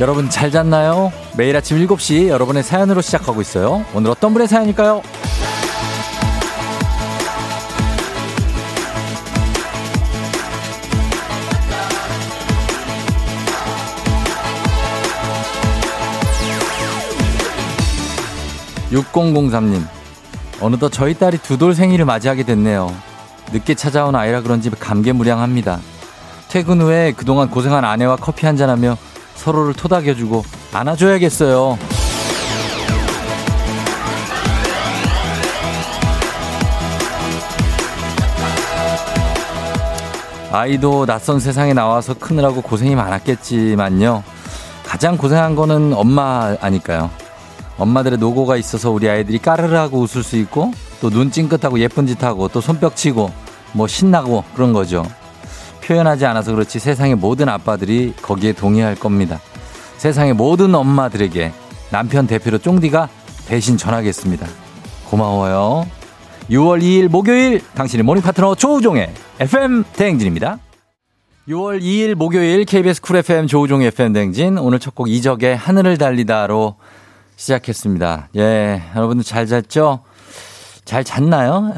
여러분 잘 잤나요? 매일 아침 7시 여러분의 사연으로 시작하고 있어요. 오늘 어떤 분의 사연일까요? 6003님, 어느덧 저희 딸이 두 돌 생일을 맞이하게 됐네요. 늦게 찾아온 아이라 그런지 감개무량합니다. 퇴근 후에 그동안 고생한 아내와 커피 한잔하며 서로를 토닥여주고 안아줘야겠어요. 아이도 낯선 세상에 나와서 크느라고 고생이 많았겠지만요. 가장 고생한 거는 엄마 아닐까요? 엄마들의 노고가 있어서 우리 아이들이 까르르하고 웃을 수 있고 또 눈 찡긋하고 예쁜 짓 하고 또 손뼉치고 뭐 신나고 그런 거죠. 표현하지 않아서 그렇지 세상의 모든 아빠들이 거기에 동의할 겁니다. 세상의 모든 엄마들에게 남편 대표로 쫑디가 대신 전하겠습니다. 고마워요. 6월 2일 목요일 당신의 모닝 파트너 조우종의 FM 대행진입니다. 6월 2일 목요일 KBS 쿨 FM 조우종의 FM 대행진, 오늘 첫 곡 이적의 하늘을 달리다로 시작했습니다. 예, 여러분들 잘 잤죠? 잘 잤나요?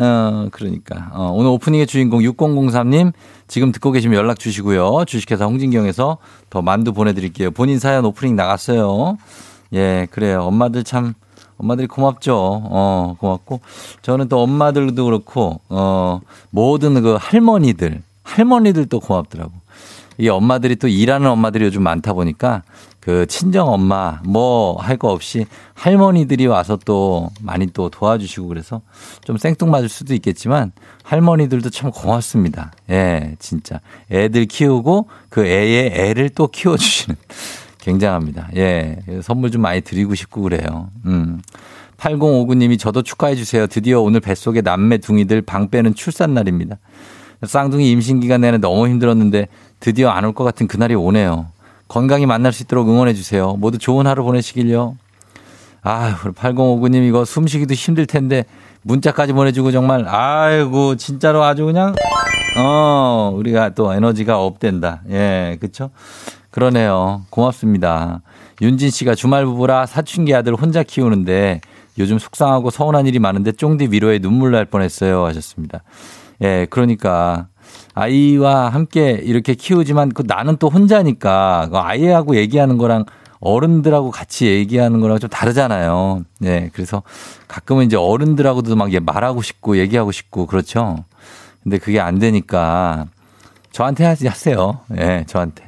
그러니까. 오늘 오프닝의 주인공 6003님 지금 듣고 계시면 연락 주시고요. 주식회사 홍진경에서 더 만두 보내드릴게요. 본인 사연 오프닝 나갔어요. 예, 그래요. 엄마들 참, 엄마들이 고맙죠. 고맙고. 저는 또 엄마들도 그렇고, 모든 그 할머니들도 고맙더라고. 이 엄마들이 또 일하는 엄마들이 요즘 많다 보니까 그 친정 엄마 뭐 할 거 없이 할머니들이 와서 또 많이 또 도와주시고 그래서 좀 생뚱맞을 수도 있겠지만 할머니들도 참 고맙습니다. 예, 진짜 애들 키우고 그 애의 애를 또 키워주시는 굉장합니다. 예, 선물 좀 많이 드리고 싶고 그래요. 8059님이 저도 축하해 주세요. 드디어 오늘 뱃속에 남매 둥이들 방 빼는 출산날입니다. 쌍둥이 임신기간에는 너무 힘들었는데 드디어 안 올 것 같은 그날이 오네요. 건강히 만날 수 있도록 응원해 주세요. 모두 좋은 하루 보내시길요. 아유, 8059님 이거 숨쉬기도 힘들 텐데 문자까지 보내주고 정말 아이고 진짜로 아주 그냥 우리가 또 에너지가 업된다. 예, 그렇죠? 그러네요. 고맙습니다. 윤진 씨가 주말 부부라 사춘기 아들 혼자 키우는데 요즘 속상하고 서운한 일이 많은데 쫑디 위로에 눈물 날 뻔했어요 하셨습니다. 예, 그러니까 아이와 함께 이렇게 키우지만 그 나는 또 혼자니까 아이하고 얘기하는 거랑 어른들하고 같이 얘기하는 거랑 좀 다르잖아요. 예, 그래서 가끔은 이제 어른들하고도 막 말하고 싶고 얘기하고 싶고 그렇죠. 근데 그게 안 되니까 저한테 하세요. 예, 저한테.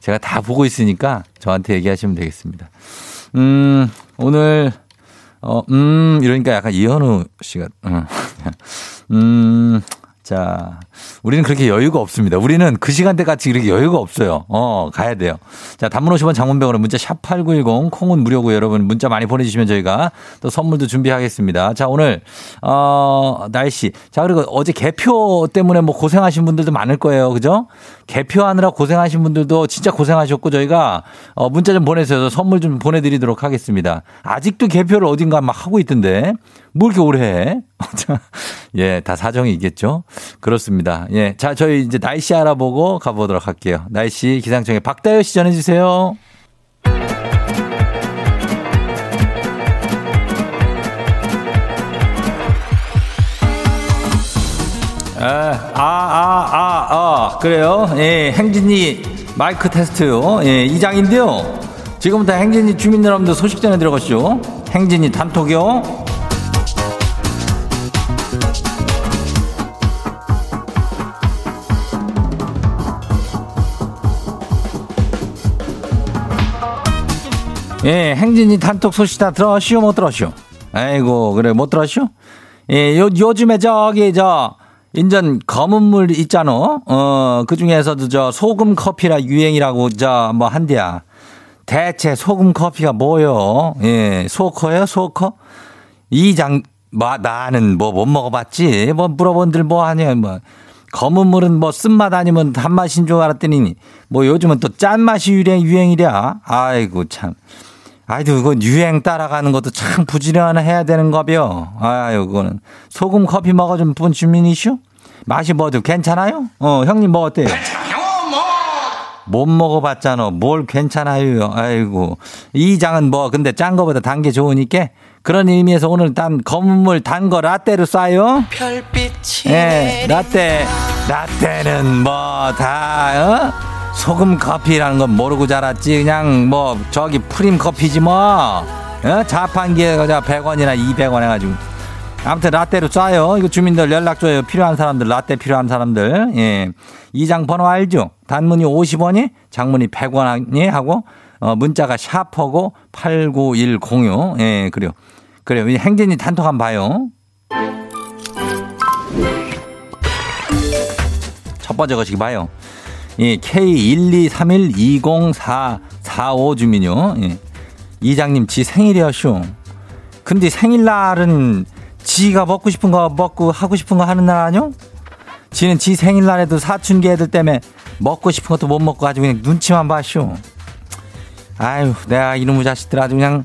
제가 다 보고 있으니까 저한테 얘기하시면 되겠습니다. 오늘 이러니까 약간 이현우 씨가 자, 우리는 그렇게 여유가 없습니다. 우리는 그 시간대 같이 이렇게 여유가 없어요. 가야 돼요. 자, 단문 50원 장문병으로 문자 샵8910 콩은 무료고 여러분 문자 많이 보내주시면 저희가 또 선물도 준비하겠습니다. 자, 오늘 날씨. 자, 그리고 어제 개표 때문에 뭐 고생하신 분들도 많을 거예요. 그죠? 개표하느라 고생하신 분들도 진짜 고생하셨고 저희가 문자 좀 보내주셔서 선물 좀 보내드리도록 하겠습니다. 아직도 개표를 어딘가 막 하고 있던데 뭘 이렇게 오래 해? 예, 다 사정이 있겠죠. 그렇습니다. 예, 자, 저희 이제 날씨 알아보고 가보도록 할게요. 날씨 기상청에 박다효 씨 전해주세요. 그래요. 예, 행진이 마이크 테스트요. 예, 이장인데요. 지금부터 행진이 주민 여러분들 소식 전해드려가시죠. 행진이 단톡이요. 예, 행진이 단톡 소식 다 들었슈? 못 들었슈? 아이고, 그래, 못 들었슈? 예, 요즘에 인전 검은 물 있잖아? 그 중에서도 소금 커피라 유행이라고 뭐 한대야. 대체 소금 커피가 뭐요? 예, 소커요? 소커? 이장, 뭐, 나는 못 먹어봤지? 뭐 물어본들 뭐 하냐, 뭐. 검은 물은 뭐 쓴맛 아니면 단맛인 줄 알았더니 뭐 요즘은 또 짠맛이 유행이랴. 아이고, 참. 아이고, 그건 유행 따라가는 것도 참 부지런해야 되는 거벼. 아유, 그거는. 소금 커피 먹어준 분 주민이슈? 맛이 뭐죠? 괜찮아요? 형님 뭐 어때요? 괜찮아요, 뭐! 못 먹어봤잖아. 뭘 괜찮아요. 아이고. 이 장은 뭐 근데 짠 거보다 단 게 좋으니까 그런 의미에서 오늘 단 건물 단 거 라떼로 싸요. 별빛이 네, 라떼. 라떼는 뭐 다 어? 소금 커피라는 건 모르고 자랐지. 그냥 뭐 저기 프림 커피지 뭐. 어? 자판기에 100원이나 200원 해가지고. 아무튼 라떼로 싸요. 이거 주민들 연락 줘요. 필요한 사람들 라떼 필요한 사람들. 예. 이장 번호 알죠? 단문이 50원이 장문이 100원이 하고 문자가 샤퍼고 89106. 예, 그래요. 그래요. 행진이 단톡 한번 봐요. 첫 번째 거시기 봐요. 예, K123120445 주민요. 예. 이장님 지 생일이었쇼. 근데 생일날은 지가 먹고 싶은 거 먹고 하고 싶은 거 하는 날 아뇨? 지는 지 생일날에도 사춘기 애들 때문에 먹고 싶은 것도 못 먹고 아주 그냥 눈치만 봐쇼. 아유 내가 이놈의 자식들 아주 그냥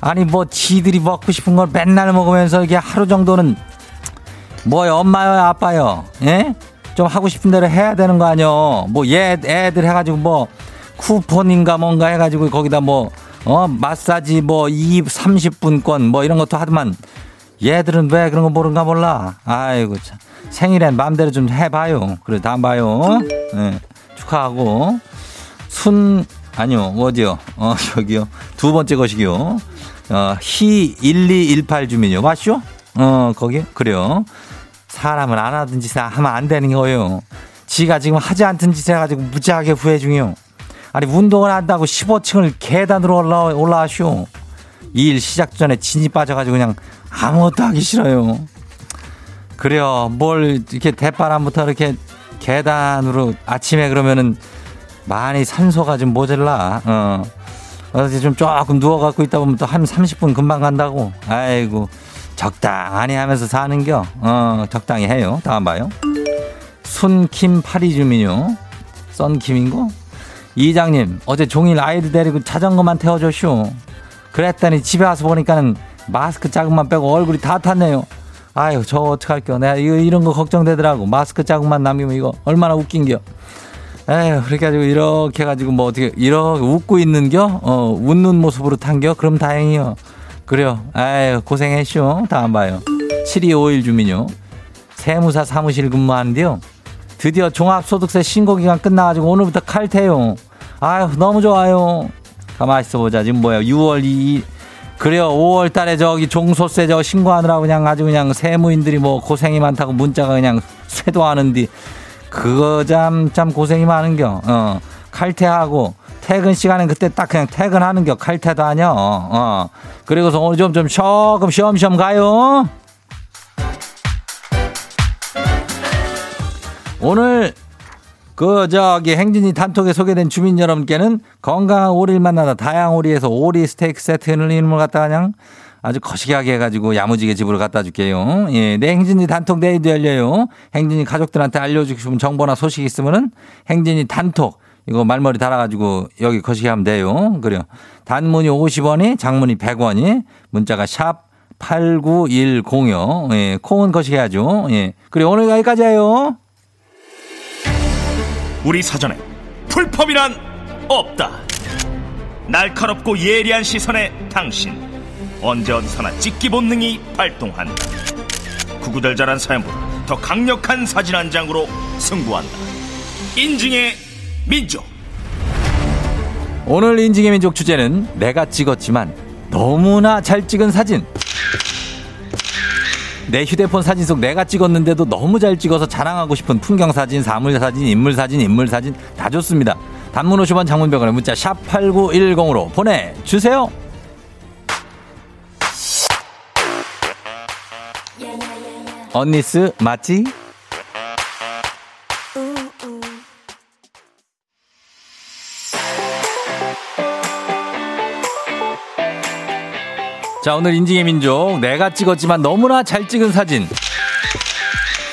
아니 뭐 지들이 먹고 싶은 걸 맨날 먹으면서 이게 하루 정도는 뭐요 엄마요 아빠요 예? 좀 하고 싶은 대로 해야 되는 거 아뇨? 뭐 얘 애들 해가지고 뭐 쿠폰인가 뭔가 해가지고 거기다 뭐 마사지 뭐 30분권 뭐 이런 것도 하더만 얘들은 왜 그런 거 모른가 몰라. 아이고 참. 생일엔 마음대로 좀 해봐요. 그래 다음 봐요. 네, 축하하고 저기요 두 번째 것이기요. 히1218 주민요 맞죠? 거기 그래요. 사람은 안 하던 짓을 하면 안 되는 거예요. 지가 지금 하지 않던 짓을 해가지고 무지하게 후회 중이요. 아니 운동을 한다고 15층을 계단으로 올라가시오. 이 일 시작 전에 진이 빠져가지고 그냥 아무것도 하기 싫어요. 그래요. 뭘 이렇게 대바람부터 이렇게 계단으로 아침에 그러면은 많이 산소가 좀 모자라. 어제 좀 조금 누워갖고 있다 보면 또 한 30분 금방 간다고. 아이고 적당히 하면서 사는겨. 적당히 해요. 다음 봐요. 순킴 파리 주민요. 썬킴인거? 이장님 어제 종일 아이들 데리고 자전거만 태워줬쇼. 그랬더니 집에 와서 보니까는 마스크 자국만 빼고 얼굴이 다 탔네요. 아유 저 어떡할게요. 내가 이런 거 걱정되더라고. 마스크 자국만 남기면 이거 얼마나 웃긴겨. 에휴 그렇게 가지고 이렇게 가지고 뭐 어떻게 이렇게 웃고 있는겨. 웃는 모습으로 탄겨. 그럼 다행이요. 그래요. 아유 고생했쇼. 다음 봐요. 7251 주민요. 세무사 사무실 근무하는데요. 드디어 종합소득세 신고기간 끝나가지고 오늘부터 칼퇴요. 아유 너무 좋아요. 가만히 있어보자. 지금 뭐야 6월 2일 그래요. 5월 달에 저기 종소세 저 신고하느라고 그냥 아주 그냥 세무인들이 뭐 고생이 많다고 문자가 그냥 쇄도하는데 그거 참 고생이 많은겨. 칼퇴하고 퇴근 시간은 그때 딱 그냥 퇴근하는겨. 칼퇴도 하냐. 그리고서 오늘 좀 조금 쉬엄쉬엄 가요. 오늘 행진이 단톡에 소개된 주민 여러분께는 건강한 오리를 만나다 다양오리에서 오리 스테이크 세트 흔들림을 갖다 그냥 아주 거시기하게 해가지고 야무지게 집으로 갖다 줄게요. 예, 내 행진이 단톡 내일도 열려요. 행진이 가족들한테 알려주시면 정보나 소식 있으면은 행진이 단톡 이거 말머리 달아가지고 여기 거시기 하면 돼요. 그래요. 단문이 50원이 장문이 100원이 문자가 샵 8910요. 예, 콩은 거시기 해야죠. 예, 그래 오늘 여기까지 해요. 우리 사전에 풀펌이란 없다. 날카롭고 예리한 시선에 당신 언제 어디서나 찍기 본능이 발동한다. 구구절절한 사연보다 더 강력한 사진 한 장으로 승부한다. 인증의 민족. 오늘 인증의 민족 주제는 내가 찍었지만 너무나 잘 찍은 사진. 내 휴대폰 사진 속 내가 찍었는데도 너무 잘 찍어서 자랑하고 싶은 풍경사진, 사물사진, 인물사진, 인물사진 다 좋습니다. 단문 50원 장문병원에 문자 샵 8910으로 보내주세요. 언니스 맞지? 자 오늘 인증의 민족 내가 찍었지만 너무나 잘 찍은 사진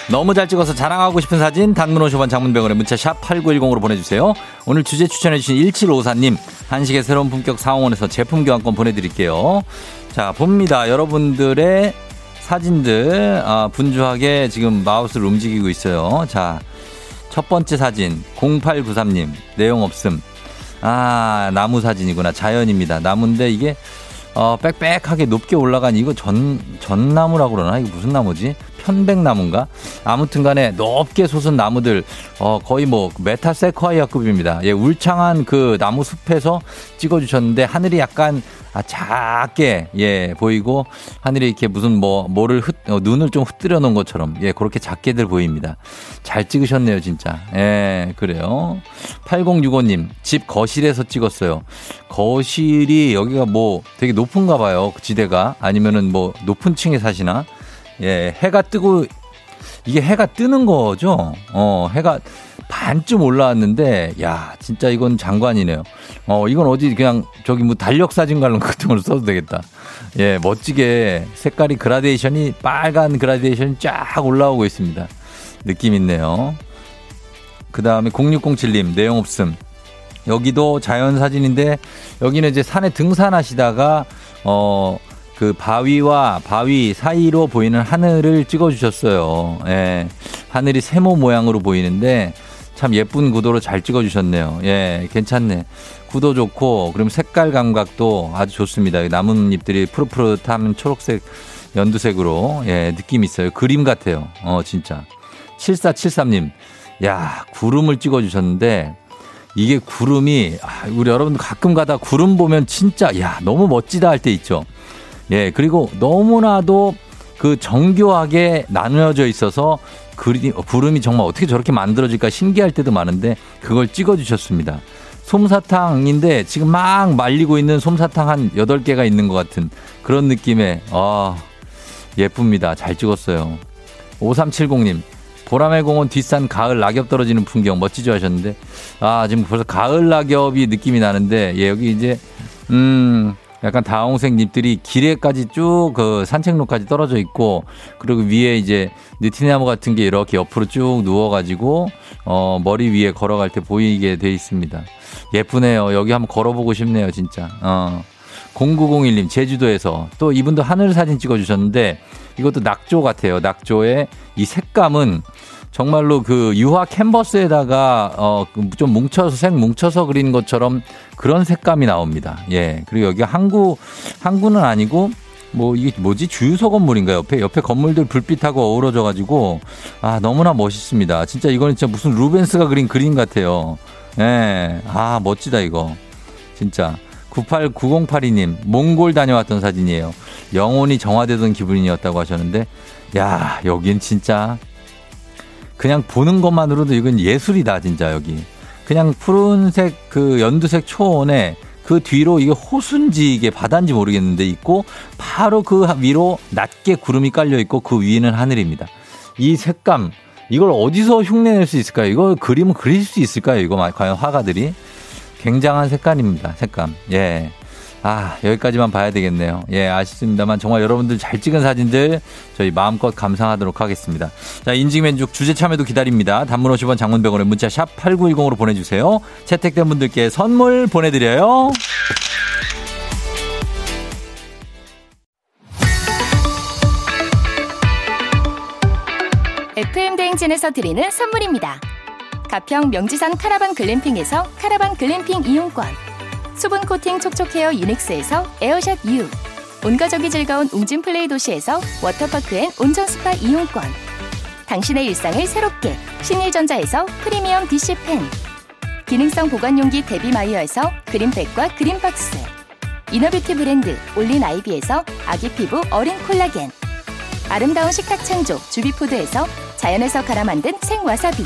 너무 잘 찍어서 자랑하고 싶은 사진 단문 50원 장문병원에 문자 샵 8910으로 보내주세요. 오늘 주제 추천해주신 1754님 한식의 새로운 품격 상황원에서 제품 교환권 보내드릴게요. 자 봅니다. 여러분들의 사진들 분주하게 지금 마우스를 움직이고 있어요. 자 첫 첫 번째 사진 0893님 내용 없음. 아 나무 사진이구나. 자연입니다. 나무인데 이게 빽빽하게 높게 올라간 이거 전나무라고 그러나? 이거 무슨 나무지? 편백나무인가? 아무튼 간에 높게 솟은 나무들 거의 뭐 메타세콰이어급입니다. 예, 울창한 그 나무 숲에서 찍어주셨는데 하늘이 약간 작게 예 보이고 하늘이 이렇게 무슨 눈을 좀 흩뜨려 놓은 것처럼 예 그렇게 작게들 보입니다. 잘 찍으셨네요 진짜. 예 그래요. 8065님 집 거실에서 찍었어요. 거실이 여기가 뭐 되게 높은가 봐요. 그 지대가 아니면은 뭐 높은 층에 사시나. 예 해가 뜨고 이게 해가 뜨는 거죠. 해가 반쯤 올라왔는데, 야, 진짜 이건 장관이네요. 이건 어디 그냥 저기 뭐 달력사진관론 같은 걸로 써도 되겠다. 예, 멋지게 색깔이 그라데이션이 빨간 그라데이션이 쫙 올라오고 있습니다. 느낌 있네요. 그 다음에 0607님, 내용 없음. 여기도 자연 사진인데, 여기는 이제 산에 등산하시다가, 그 바위와 바위 사이로 보이는 하늘을 찍어주셨어요. 예, 하늘이 세모 모양으로 보이는데 참 예쁜 구도로 잘 찍어주셨네요. 예, 괜찮네. 구도 좋고 그럼 색깔 감각도 아주 좋습니다. 나뭇잎들이 푸릇푸릇한 초록색 연두색으로 예, 느낌 있어요. 그림 같아요. 진짜. 7473님. 야, 구름을 찍어주셨는데 이게 구름이 우리 여러분 가끔 가다 구름 보면 진짜 야, 너무 멋지다 할 때 있죠. 예, 그리고 너무나도 그 정교하게 나누어져 있어서 구름이 정말 어떻게 저렇게 만들어질까 신기할 때도 많은데 그걸 찍어주셨습니다. 솜사탕인데 지금 막 말리고 있는 솜사탕 한 8개가 있는 것 같은 그런 느낌의, 예쁩니다. 잘 찍었어요. 5370님, 보라매 공원 뒷산 가을 낙엽 떨어지는 풍경 멋지죠 하셨는데, 지금 벌써 가을 낙엽이 느낌이 나는데, 예, 여기 이제, 약간 다홍색 잎들이 길에까지 쭉 그 산책로까지 떨어져 있고 그리고 위에 이제 느티나무 같은 게 이렇게 옆으로 쭉 누워가지고 머리 위에 걸어갈 때 보이게 돼 있습니다. 예쁘네요. 여기 한번 걸어보고 싶네요 진짜. 0901님 제주도에서 또 이분도 하늘 사진 찍어주셨는데 이것도 낙조 같아요. 낙조의 이 색감은 정말로 그 유화 캔버스에다가 좀 색 뭉쳐서 그린 것처럼 그런 색감이 나옵니다. 예. 그리고 여기 항구는 아니고 뭐 이게 뭐지? 주유소 건물인가 옆에 건물들 불빛하고 어우러져 가지고 너무나 멋있습니다. 진짜 이거는 진짜 무슨 루벤스가 그린 그림 같아요. 예. 멋지다 이거. 진짜. 989082님 몽골 다녀왔던 사진이에요. 영혼이 정화되던 기분이었다고 하셨는데 야, 여긴 진짜 그냥 보는 것만으로도 이건 예술이다 진짜 여기. 그냥 푸른색 그 연두색 초원에 그 뒤로 이게 호수인지 이게 바다인지 모르겠는데 있고 바로 그 위로 낮게 구름이 깔려 있고 그 위에는 하늘입니다. 이 색감 이걸 어디서 흉내낼 수 있을까요? 이거 그림을 그릴 수 있을까요? 이거 과연 화가들이 굉장한 색감입니다. 색감. 예. 여기까지만 봐야 되겠네요. 예, 아쉽습니다만 정말 여러분들 잘 찍은 사진들 저희 마음껏 감상하도록 하겠습니다. 자, 인증맨죽 주제 참여도 기다립니다. 단문 50원 장문 100원에 문자 샵 8910으로 보내주세요. 채택된 분들께 선물 보내드려요. FM대행진에서 드리는 선물입니다. 가평 명지산 카라반 글램핑에서 카라반 글램핑 이용권, 수분코팅 촉촉헤어 유닉스에서 에어샷 U, 온가족이 즐거운 웅진플레이 도시에서 워터파크 앤 온천스파 이용권, 당신의 일상을 새롭게 신일전자에서 프리미엄 DC펜, 기능성 보관용기 데비마이어에서 그린백과 그린박스, 이너뷰티 브랜드 올린아이비에서 아기피부 어린 콜라겐, 아름다운 식탁창조 주비푸드에서 자연에서 갈아 만든 생와사비,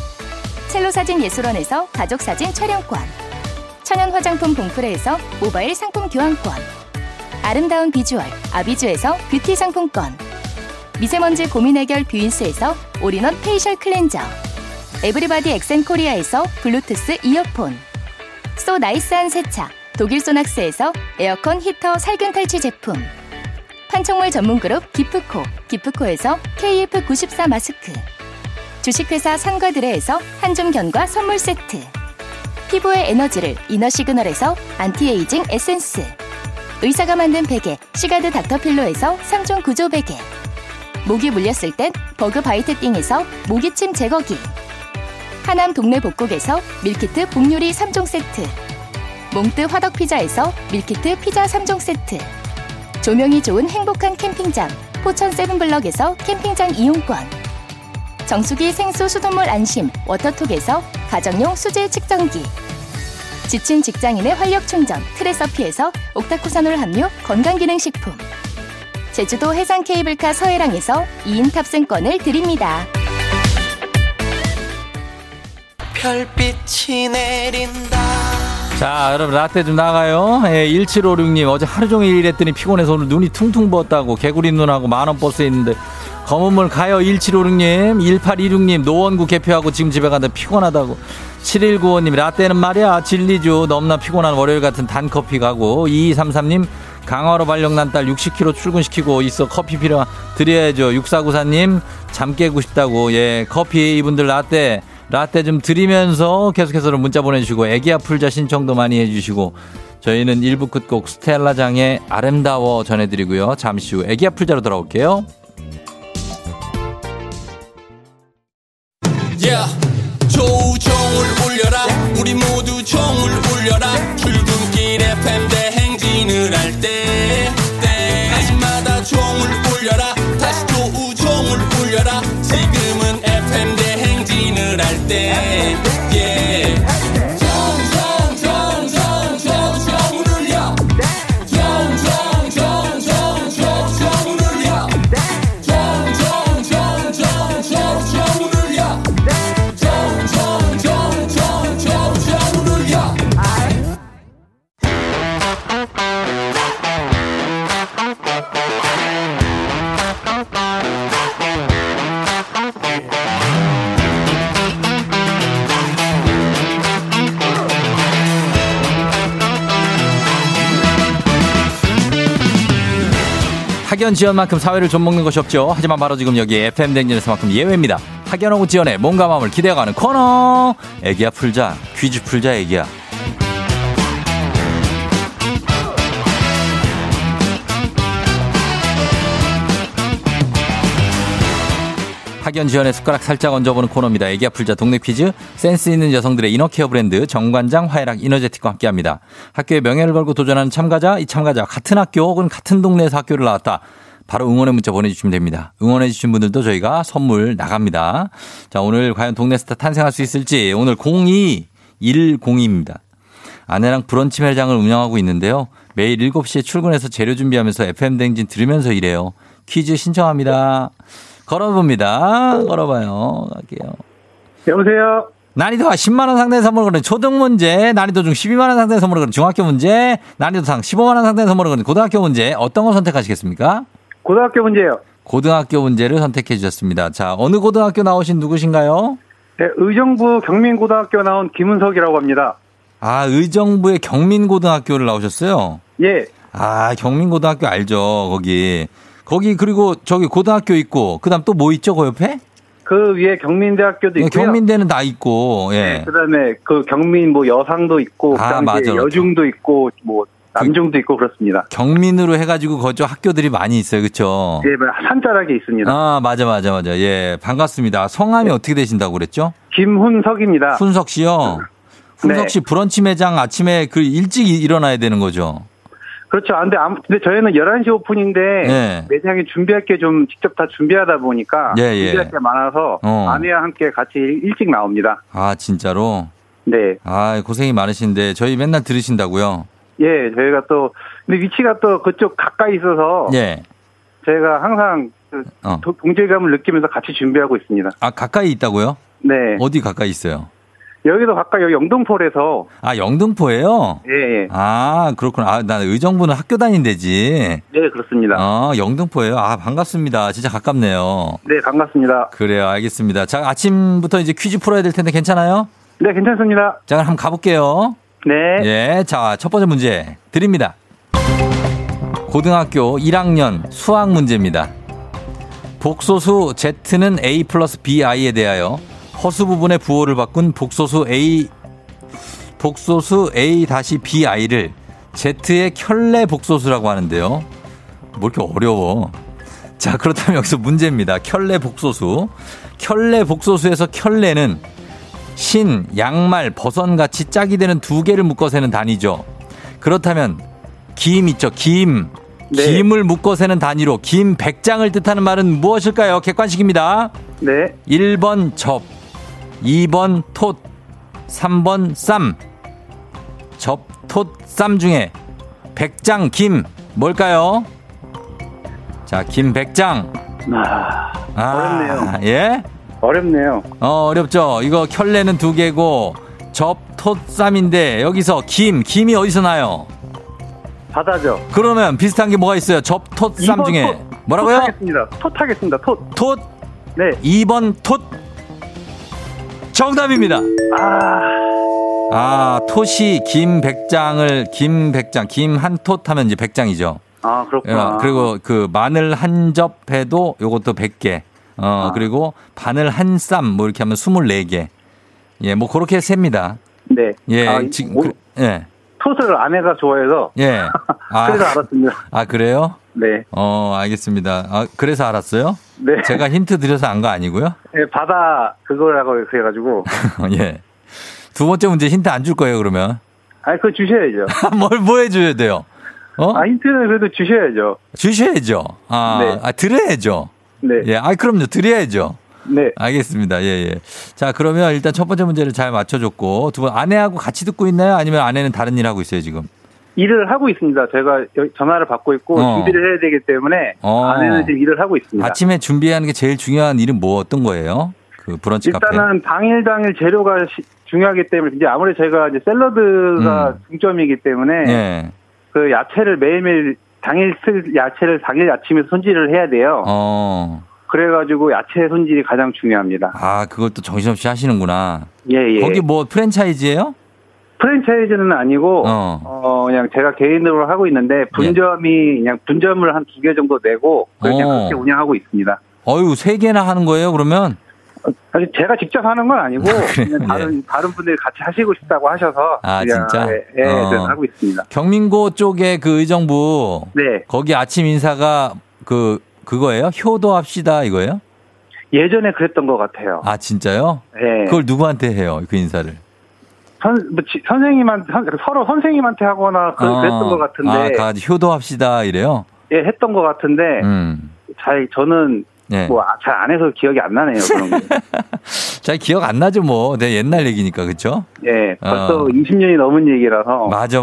첼로사진예술원에서 가족사진 촬영권, 천연화장품 봉프레에서 모바일 상품 교환권, 아름다운 비주얼 아비주에서 뷰티 상품권, 미세먼지 고민해결 뷰인스에서 올인원 페이셜 클렌저, 에브리바디 엑센코리아에서 블루투스 이어폰, 소 나이스한 세차 독일 소낙스에서 에어컨 히터 살균 탈취 제품, 판촉물 전문그룹 기프코 기프코에서 KF94 마스크, 주식회사 상과드레에서 한줌견과 선물 세트, 피부의 에너지를 이너시그널에서 안티에이징 에센스, 의사가 만든 베개 시가드 닥터필로에서 3종 구조 베개, 모기 물렸을 땐 버그 바이트띵에서 모기침 제거기, 하남 동네 복국에서 밀키트 복요리 3종 세트, 몽뜨 화덕피자에서 밀키트 피자 3종 세트, 조명이 좋은 행복한 캠핑장 포천 세븐블럭에서 캠핑장 이용권, 정수기 생수 수돗물 안심 워터톡에서 가정용 수질 측정기, 지친 직장인의 활력충전 트레서피에서 옥타코사놀 함유 건강기능식품, 제주도 해상케이블카 서해랑에서 2인 탑승권을 드립니다. 별빛이 내린다. 자, 여러분 라떼 좀 나가요. 예, 1756님 어제 하루 종일 일했더니 피곤해서 오늘 눈이 퉁퉁 부었다고. 개구리 눈하고 만원 버스에 있는데 검은물 가요. 1756님, 1826님 노원구 개표하고 지금 집에 가는데 피곤하다고. 7195님 라떼는 말이야 진리죠. 넘나 피곤한 월요일 같은 단커피 가고. 2233님 강화로 발령난 딸 60km 출근시키고 있어. 커피 필요 드려야죠. 6494님 잠 깨고 싶다고. 예, 커피 이분들 라떼 좀 드리면서 계속해서 문자 보내주시고 애기야 풀자 신청도 많이 해주시고 저희는 1부 끝곡 스텔라장의 아름다워 전해드리고요. 잠시 후 애기야 풀자로 돌아올게요. Yeah, 조우종을 울려라. 우리 모두 종을 울려라. 출근길 FM 대행진을 할 때 아침마다 종을 울려라. 다시 조우종을 울려라. 지금은 FM 대행진을 할 때 yeah. 학연 지연만큼 사회를 좀먹는 것이 없죠. 하지만 바로 지금 여기 FM 댕진에서만큼 예외입니다. 학연하고 지연의 몸과 마음을 기대어가는 코너. 애기야 풀자. 퀴즈 풀자 애기야. 학연 지연의 숟가락 살짝 얹어보는 코너입니다. 애기야 풀자 동네 퀴즈. 센스 있는 여성들의 이너케어 브랜드 정관장 화해락 이너제틱과 함께합니다. 학교의 명예를 걸고 도전하는 참가자, 이 참가자 같은 학교 혹은 같은 동네에서 학교를 나왔다. 바로 응원의 문자 보내주시면 됩니다. 응원해주신 분들도 저희가 선물 나갑니다. 자, 오늘 과연 동네 스타 탄생할 수 있을지. 오늘 02102입니다. 아내랑 브런치 매장을 운영하고 있는데요. 매일 7시에 출근해서 재료 준비하면서 FM 댕진 들으면서 일해요. 퀴즈 신청합니다. 걸어봅니다. 걸어봐요. 갈게요. 여보세요. 난이도가 10만원 상당의 선물을 거는 초등 문제, 난이도 중 12만원 상당의 선물을 거는 중학교 문제, 난이도 상 15만원 상당의 선물을 거는 고등학교 문제, 어떤 걸 선택하시겠습니까? 고등학교 문제요. 고등학교 문제를 선택해 주셨습니다. 자, 어느 고등학교 나오신 누구신가요? 네, 의정부 경민고등학교 나온 김은석이라고 합니다. 아, 의정부의 경민고등학교를 나오셨어요? 예. 아, 경민고등학교 알죠, 거기. 거기 그리고 저기 고등학교 있고 그다음 또 뭐 있죠 그 옆에? 그 위에 경민대학교도 있고요. 경민대는 다 있고. 예. 네, 그다음에 그 경민 뭐 여상도 있고 그다음에 맞아, 여중도 있고 뭐 남중도 있고 그렇습니다. 경민으로 해가지고 거저 학교들이 많이 있어요, 그렇죠? 예, 산자락에 있습니다. 아 맞아. 예, 반갑습니다. 성함이 네. 어떻게 되신다고 그랬죠? 김훈석입니다. 훈석 씨요. 훈석 씨 네. 브런치 매장 아침에 그 일찍 일어나야 되는 거죠? 그렇죠. 근데 저희는 11시 오픈인데 네. 매장에 준비할 게 좀 직접 다 준비하다 보니까 예. 준비할 게 많아서 아내와 함께 같이 일찍 나옵니다. 아 진짜로? 네. 아 고생이 많으신데 저희 맨날 들으신다고요? 예, 저희가 또 근데 위치가 또 그쪽 가까이 있어서 예. 저희가 항상 동질감을 느끼면서 같이 준비하고 있습니다. 아 가까이 있다고요? 네. 어디 가까이 있어요? 여기서 가까이 영등포에서. 아, 영등포예요? 예, 예. 아, 그렇구나. 아, 난 의정부는 학교 다닌대지. 네, 그렇습니다. 아, 영등포예요? 아, 반갑습니다. 진짜 가깝네요. 네, 반갑습니다. 그래요, 알겠습니다. 자, 아침부터 이제 퀴즈 풀어야 될 텐데 괜찮아요? 네, 괜찮습니다. 자, 그럼 한번 가볼게요. 네. 예, 자, 첫 번째 문제 드립니다. 고등학교 1학년 수학 문제입니다. 복소수 Z는 A 플러스 BI에 대하여 허수 부분의 부호를 바꾼 복소수 A-BI를 Z의 켤레 복소수라고 하는데요. 뭐 이렇게 어려워. 자, 그렇다면 여기서 문제입니다. 켤레 복소수에서 켤레는 신, 양말, 버선같이 짝이 되는 두 개를 묶어 세는 단위죠. 그렇다면 김 있죠. 김. 네. 김을 묶어 세는 단위로 김 100장을 뜻하는 말은 무엇일까요? 객관식입니다. 네. 1번 접, 2번 톳, 3번 쌈. 접, 톳, 쌈 중에 100장 김 뭘까요? 자, 김 100장. 어렵네요. 예? 어렵네요. 어렵죠. 이거 켤레는 두 개고 접, 톳, 쌈인데 여기서 김이 어디서 나요? 바다죠. 그러면 비슷한 게 뭐가 있어요? 접, 톳, 쌈 중에. 톳. 뭐라고요? 톳 하겠습니다. 톳? 네. 2번 톳. 정답입니다. 톳이 김 100장을 김 한 톳 하면 이제 100장이죠. 아, 그렇구나. 그리고 그 마늘 한 접 해도 요것도 100개. 그리고 바늘 한 쌈 뭐 이렇게 하면 24개. 예, 뭐 그렇게 셉니다. 네. 예, 지금 예. 톳을 아내가 좋아해서. 예. 그래서 알았습니다. 아, 그래요? 네. 알겠습니다. 아, 그래서 알았어요? 네. 제가 힌트 드려서 안 거 아니고요? 네, 바다 그거라고 해가지고. 예. 두 번째 문제 힌트 안 줄 거예요, 그러면? 아니, 그거 주셔야죠. 뭐 해줘야 돼요? 힌트는 그래도 주셔야죠. 아, 네. 아, 드려야죠. 네. 예, 아, 그럼요. 드려야죠. 네. 알겠습니다. 예. 자, 그러면 일단 첫 번째 문제를 잘 맞춰줬고, 두 번, 아내하고 같이 듣고 있나요? 아니면 아내는 다른 일 하고 있어요, 지금? 일을 하고 있습니다. 제가 전화를 받고 있고, 준비를 해야 되기 때문에, 아내는 지금 일을 하고 있습니다. 아침에 준비하는 게 제일 중요한 일은 뭐 어떤 거예요? 그 브런치 일단은 카페? 일단은 당일 재료가 중요하기 때문에, 이제 아무래도 제가 이제 샐러드가 중점이기 때문에, 예. 그 야채를 매일매일, 당일 쓸 야채를 당일 아침에 손질을 해야 돼요. 그래가지고 야채 손질이 가장 중요합니다. 아, 그걸 또 정신없이 하시는구나. 예. 거기 뭐 프랜차이즈예요? 프랜차이즈는 아니고 그냥 제가 개인으로 하고 있는데 분점이 그냥 분점을 한 2개 정도 내고 그냥 그렇게 운영하고 있습니다. 어유, 3개나 하는 거예요, 그러면? 사실 제가 직접 하는 건 아니고 그냥 다른 분들이 같이 하시고 싶다고 하셔서. 아, 진짜? 예, 하고 있습니다. 경민고 쪽에 그 의정부. 네. 거기 아침 인사가 그거예요? 효도합시다 이거예요? 예전에 그랬던 것 같아요. 아, 진짜요? 네. 그걸 누구한테 해요, 그 인사를? 선생님한테 서로 선생님한테 하거나 그랬던 것 같은데. 아, 효도합시다 이래요? 예, 했던 것 같은데 저는. 네. 뭐 잘 안 해서 기억이 안 나네요, 그런 거. 잘 기억 안 나죠, 뭐. 내 옛날 얘기니까, 그렇죠? 예. 벌써 20년이 넘은 얘기라서. 맞아.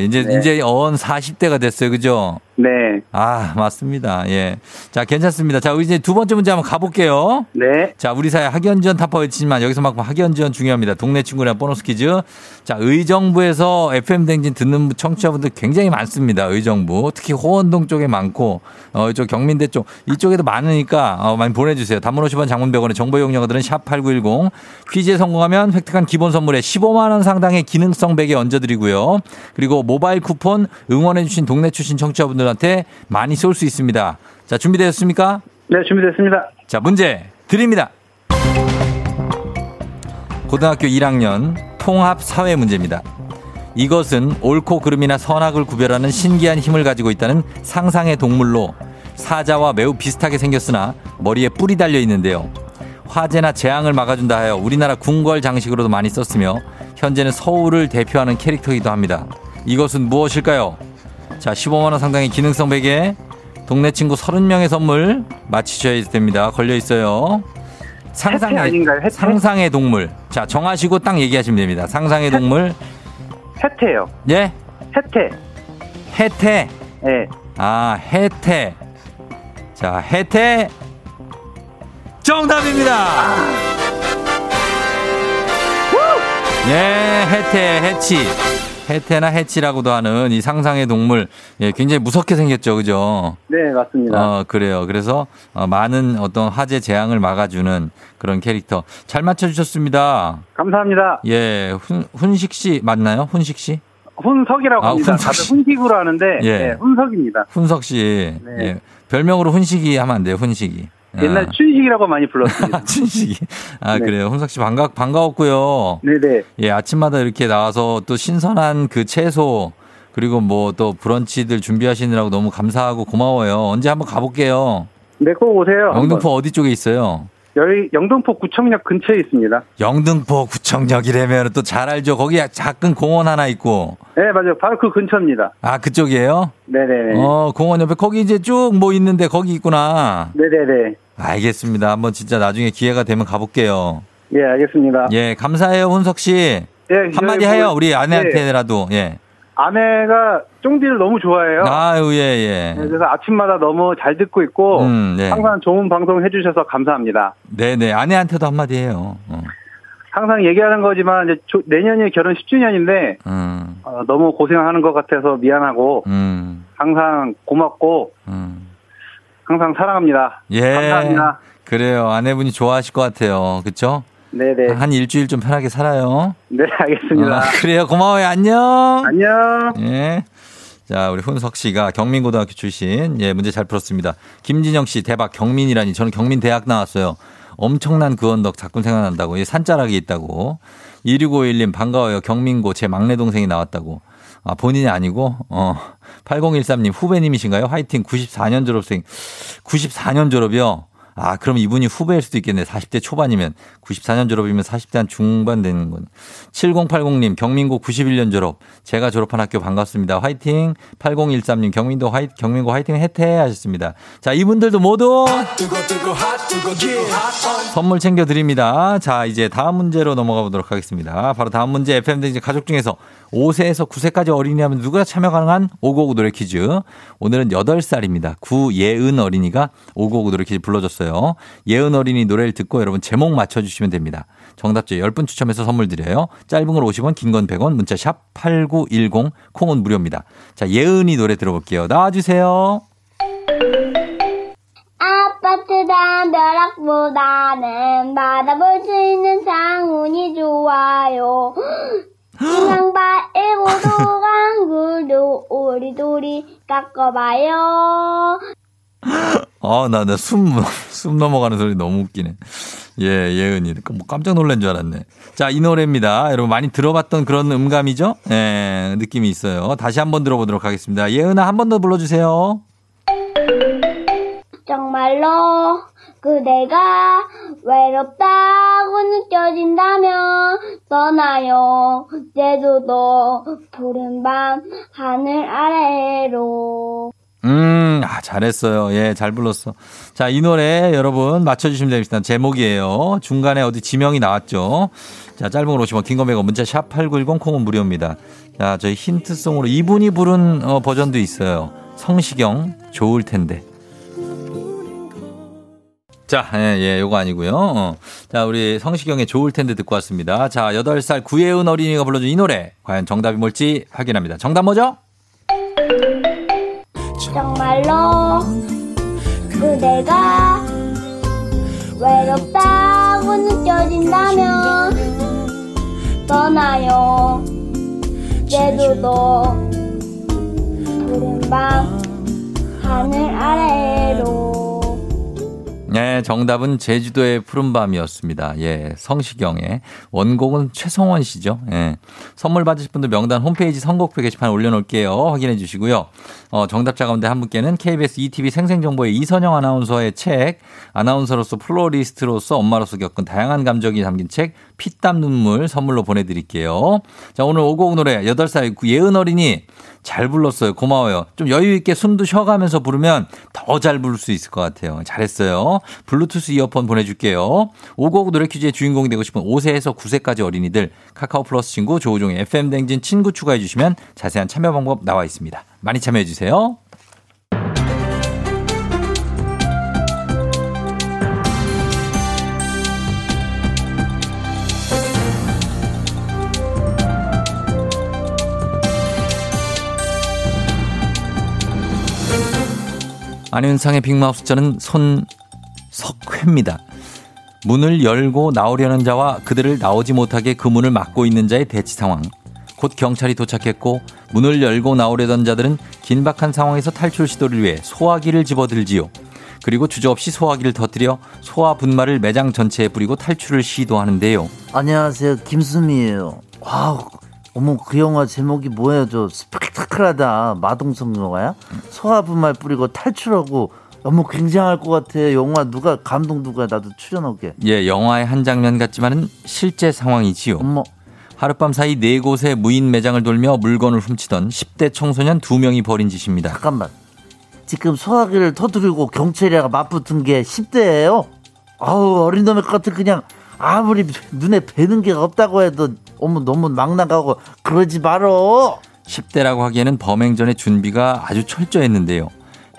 이제 어언 40대가 됐어요, 그죠? 네. 아, 맞습니다. 예. 자, 괜찮습니다. 자, 이제 두 번째 문제 한번 가볼게요. 네. 자, 우리 사회 학연지원 탑파 외치지만 여기서만큼 학연지원 중요합니다. 동네 친구랑 보너스 퀴즈. 자, 의정부에서 FM 댕진 듣는 청취자분들 굉장히 많습니다. 의정부. 특히 호원동 쪽에 많고, 이쪽 경민대 쪽, 이쪽에도 많으니까 많이 보내주세요. 단문 50원, 장문 100원의 정보 이용료들은 샵8910. 퀴즈에 성공하면 획득한 기본 선물에 15만 원 상당의 기능성 베개 얹어드리고요. 그리고 모바일 쿠폰 응원해주신 동네 출신 청취자분들 한테 많이 쏠 수 있습니다. 자, 준비되셨습니까? 네, 준비됐습니다. 자, 문제 드립니다. 고등학교 1학년 통합사회 문제입니다. 이것은 옳고 그름이나 선악을 구별하는 신기한 힘을 가지고 있다는 상상의 동물로 사자와 매우 비슷하게 생겼으나 머리에 뿔이 달려 있는데요. 화재나 재앙을 막아준다 하여 우리나라 궁궐 장식으로도 많이 썼으며 현재는 서울을 대표하는 캐릭터이기도 합니다. 이것은 무엇일까요? 자, 15만 원 상당의 기능성 베개, 동네 친구 30명의 선물 맞히셔야 됩니다. 걸려 있어요. 상상의 동물. 자, 정하시고 딱 얘기하시면 됩니다. 상상의 동물. 해태요. 예. 해태. 예. 아, 해태. 자, 해태. 정답입니다. 예, 해태, 해치. 해태나 해치라고도 하는 이 상상의 동물, 예, 굉장히 무섭게 생겼죠, 그죠? 네, 맞습니다. 그래요. 그래서 많은 어떤 화재 재앙을 막아주는 그런 캐릭터. 잘 맞춰주셨습니다. 감사합니다. 예, 훈식 씨 맞나요? 훈식 씨? 훈석이라고 합니다. 훈석 다들 훈식으로 하는데, 예, 네, 훈석입니다. 훈석 씨. 네. 예, 별명으로 훈식이 하면 안 돼요, 훈식이. 옛날 춘식이라고 많이 불렀습니다. 춘식이. 아, 네. 그래요. 홍석 씨 반가웠고요. 네네. 예, 아침마다 이렇게 나와서 또 신선한 그 채소 그리고 뭐 또 브런치들 준비하시느라고 너무 감사하고 고마워요. 언제 한번 가볼게요. 네, 꼭 오세요. 영등포 어디 쪽에 있어요? 영등포 구청역 근처에 있습니다. 영등포 구청역이라면 또 잘 알죠. 거기 작은 공원 하나 있고. 네, 맞아요. 바로 그 근처입니다. 아, 그쪽이에요? 네네네. 공원 옆에 거기 이제 쭉 뭐 있는데 거기 있구나. 네네네. 알겠습니다. 한번 진짜 나중에 기회가 되면 가볼게요. 예, 알겠습니다. 예, 감사해요, 훈석 씨. 예, 한마디 해요, 우리 아내한테라도. 예. 아내가 쫑디를 너무 좋아해요. 아유, 예, 예. 그래서 아침마다 너무 잘 듣고 있고, 네. 항상 좋은 방송 해주셔서 감사합니다. 네네, 아내한테도 한마디 해요. 항상 얘기하는 거지만, 이제 내년이 결혼 10주년인데, 너무 고생하는 것 같아서 미안하고, 항상 고맙고, 항상 사랑합니다. 예. 감사합니다. 그래요, 아내분이 좋아하실 것 같아요. 그쵸? 네네. 한 일주일 좀 편하게 살아요. 네, 알겠습니다. 그래요. 고마워요. 안녕. 안녕. 예. 자, 우리 훈석 씨가 경민고등학교 출신. 예, 문제 잘 풀었습니다. 김진영 씨, 대박. 경민이라니. 저는 경민대학 나왔어요. 엄청난 그 언덕 자꾸 생각난다고. 예, 산자락이 있다고. 2651님, 반가워요. 경민고. 제 막내 동생이 나왔다고. 아, 본인이 아니고, 8013님, 후배님이신가요? 화이팅. 94년 졸업생. 94년 졸업이요? 아, 그럼 이분이 후배일 수도 있겠네. 40대 초반이면. 94년 졸업이면 40대 한 중반 되는 건. 7080님, 경민고 91년 졸업. 제가 졸업한 학교 반갑습니다. 화이팅. 8013님, 경민고 화이팅 해태 하셨습니다. 자, 이분들도 모두 선물 챙겨드립니다. 자, 이제 다음 문제로 넘어가 보도록 하겠습니다. 바로 다음 문제, FM등지 가족 중에서 5세에서 9세까지 어린이 하면 누구나 참여 가능한 595 노래 퀴즈. 오늘은 8살입니다. 구예은 어린이가 595 노래 퀴즈 불러줬어요. 예은 어린이 노래를 듣고 여러분 제목 맞춰주시면 됩니다. 정답자 10분 추첨해서 선물 드려요. 짧은 걸 50원, 긴 건 100원, 문자 샵 8910, 콩은 무료입니다. 자, 예은이 노래 들어볼게요. 나와주세요. 아파트단 벼락보다는 바라볼 수 있는 상훈이 좋아요. 지상파 1호도 강구도 오리도리 깎아봐요. 나 숨 넘어가는 소리 너무 웃기네. 예, 예은이. 깜짝 놀란 줄 알았네. 자, 이 노래입니다. 여러분 많이 들어봤던 그런 음감이죠? 예, 느낌이 있어요. 다시 한번 들어보도록 하겠습니다. 예은아, 한 번 더 불러주세요. 정말로 그대가 외롭다고 느껴진다면 떠나요. 제주도 푸른 밤 하늘 아래로. 잘했어요. 예, 잘 불렀어. 자, 이 노래 여러분 맞춰주시면 됩니다. 제목이에요. 중간에 어디 지명이 나왔죠. 자, 짧은 걸 오시면 긴 거 100원, 문자 샵 8910, 콩은 무료입니다. 자, 저희 힌트송으로 이분이 부른 버전도 있어요. 성시경, 좋을 텐데. 자, 예, 요거 아니고요. 자, 우리 성시경의 좋을 텐데 듣고 왔습니다. 자, 8살 구예은 어린이가 불러준 이 노래. 과연 정답이 뭘지 확인합니다. 정답 뭐죠? 정말로 그대가 외롭다고 느껴진다면 떠나요. 제주도 푸른 밤 하늘 아래로. 네, 정답은 제주도의 푸른 밤이었습니다. 예, 성시경의 원곡은 최성원 씨죠. 예, 선물 받으실 분들 명단 홈페이지 선곡표 게시판에 올려놓을게요. 확인해 주시고요. 정답자 가운데 한 분께는 KBS ETV 생생정보의 이선영 아나운서의 책, 아나운서로서 플로리스트로서 엄마로서 겪은 다양한 감정이 담긴 책 피땀 눈물 선물로 보내드릴게요. 자, 오늘 5곡 노래 8살 예은 어린이 잘 불렀어요. 고마워요. 좀 여유 있게 숨도 쉬어가면서 부르면 더 잘 부를 수 있을 것 같아요. 잘했어요. 블루투스 이어폰 보내줄게요. 5곡 노래 퀴즈의 주인공이 되고 싶은 5세에서 9세까지 어린이들 카카오 플러스 친구 조우종의 FM 댕진 친구 추가해 주시면 자세한 참여 방법 나와 있습니다. 많이 참여해 주세요. 안윤상의 빅마우스 저는 손석회입니다. 문을 열고 나오려는 자와 그들을 나오지 못하게 그 문을 막고 있는 자의 대치 상황. 곧 경찰이 도착했고 문을 열고 나오려던 자들은 긴박한 상황에서 탈출 시도를 위해 소화기를 집어들지요. 그리고 주저없이 소화기를 터뜨려 소화 분말을 매장 전체에 뿌리고 탈출을 시도하는데요. 안녕하세요. 김수미예요. 와우. 어머, 그 영화 제목이 뭐예요? 저 스펙타클하다. 마동석 영화야? 소화 분말 뿌리고 탈출하고 너무 굉장할 것 같아. 영화 누가 감독 누가 나도 출연하게. 예, 영화의 한 장면 같지만은 실제 상황이지요. 어머. 하룻밤 사이 네 곳의 무인 매장을 돌며 물건을 훔치던 10대 청소년 2명이 벌인 짓입니다. 잠깐만. 지금 소화기를 터뜨리고 경찰이랑 맞붙은 게 10대예요? 아우, 어린 놈의 같은 그냥 아무리 눈에 뵈는 게 없다고 해도 어머 너무 막 나가고 그러지 말어. 10대라고 하기에는 범행 전에 준비가 아주 철저했는데요.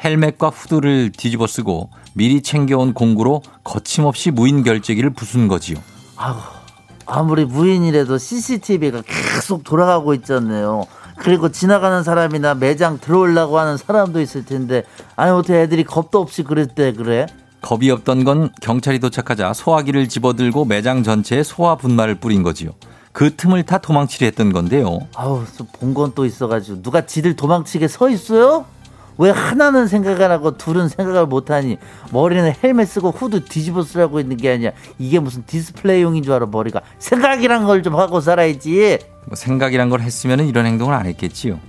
헬멧과 후드를 뒤집어 쓰고 미리 챙겨온 공구로 거침없이 무인 결제기를 부순 거지요. 아우, 아무리 무인이라도 CCTV가 계속 돌아가고 있잖아요. 그리고 지나가는 사람이나 매장 들어오려고 하는 사람도 있을 텐데 아니 어떻게 애들이 겁도 없이 그랬대 그래? 겁이 없던 건 경찰이 도착하자 소화기를 집어들고 매장 전체에 소화 분말을 뿌린 거지요. 그 틈을 타 도망치려 했던 건데요. 아우, 본 건 또 있어가지고 누가 지들 도망치게 서 있어요? 왜 하나는 생각을 하고 둘은 생각을 못하니 머리는 헬멧 쓰고 후드 뒤집어 쓰라고 있는 게 아니야. 이게 무슨 디스플레이용인 줄 알아 머리가. 생각이란 걸 좀 하고 살아야지. 뭐 생각이란 걸 했으면 이런 행동을 안 했겠지요.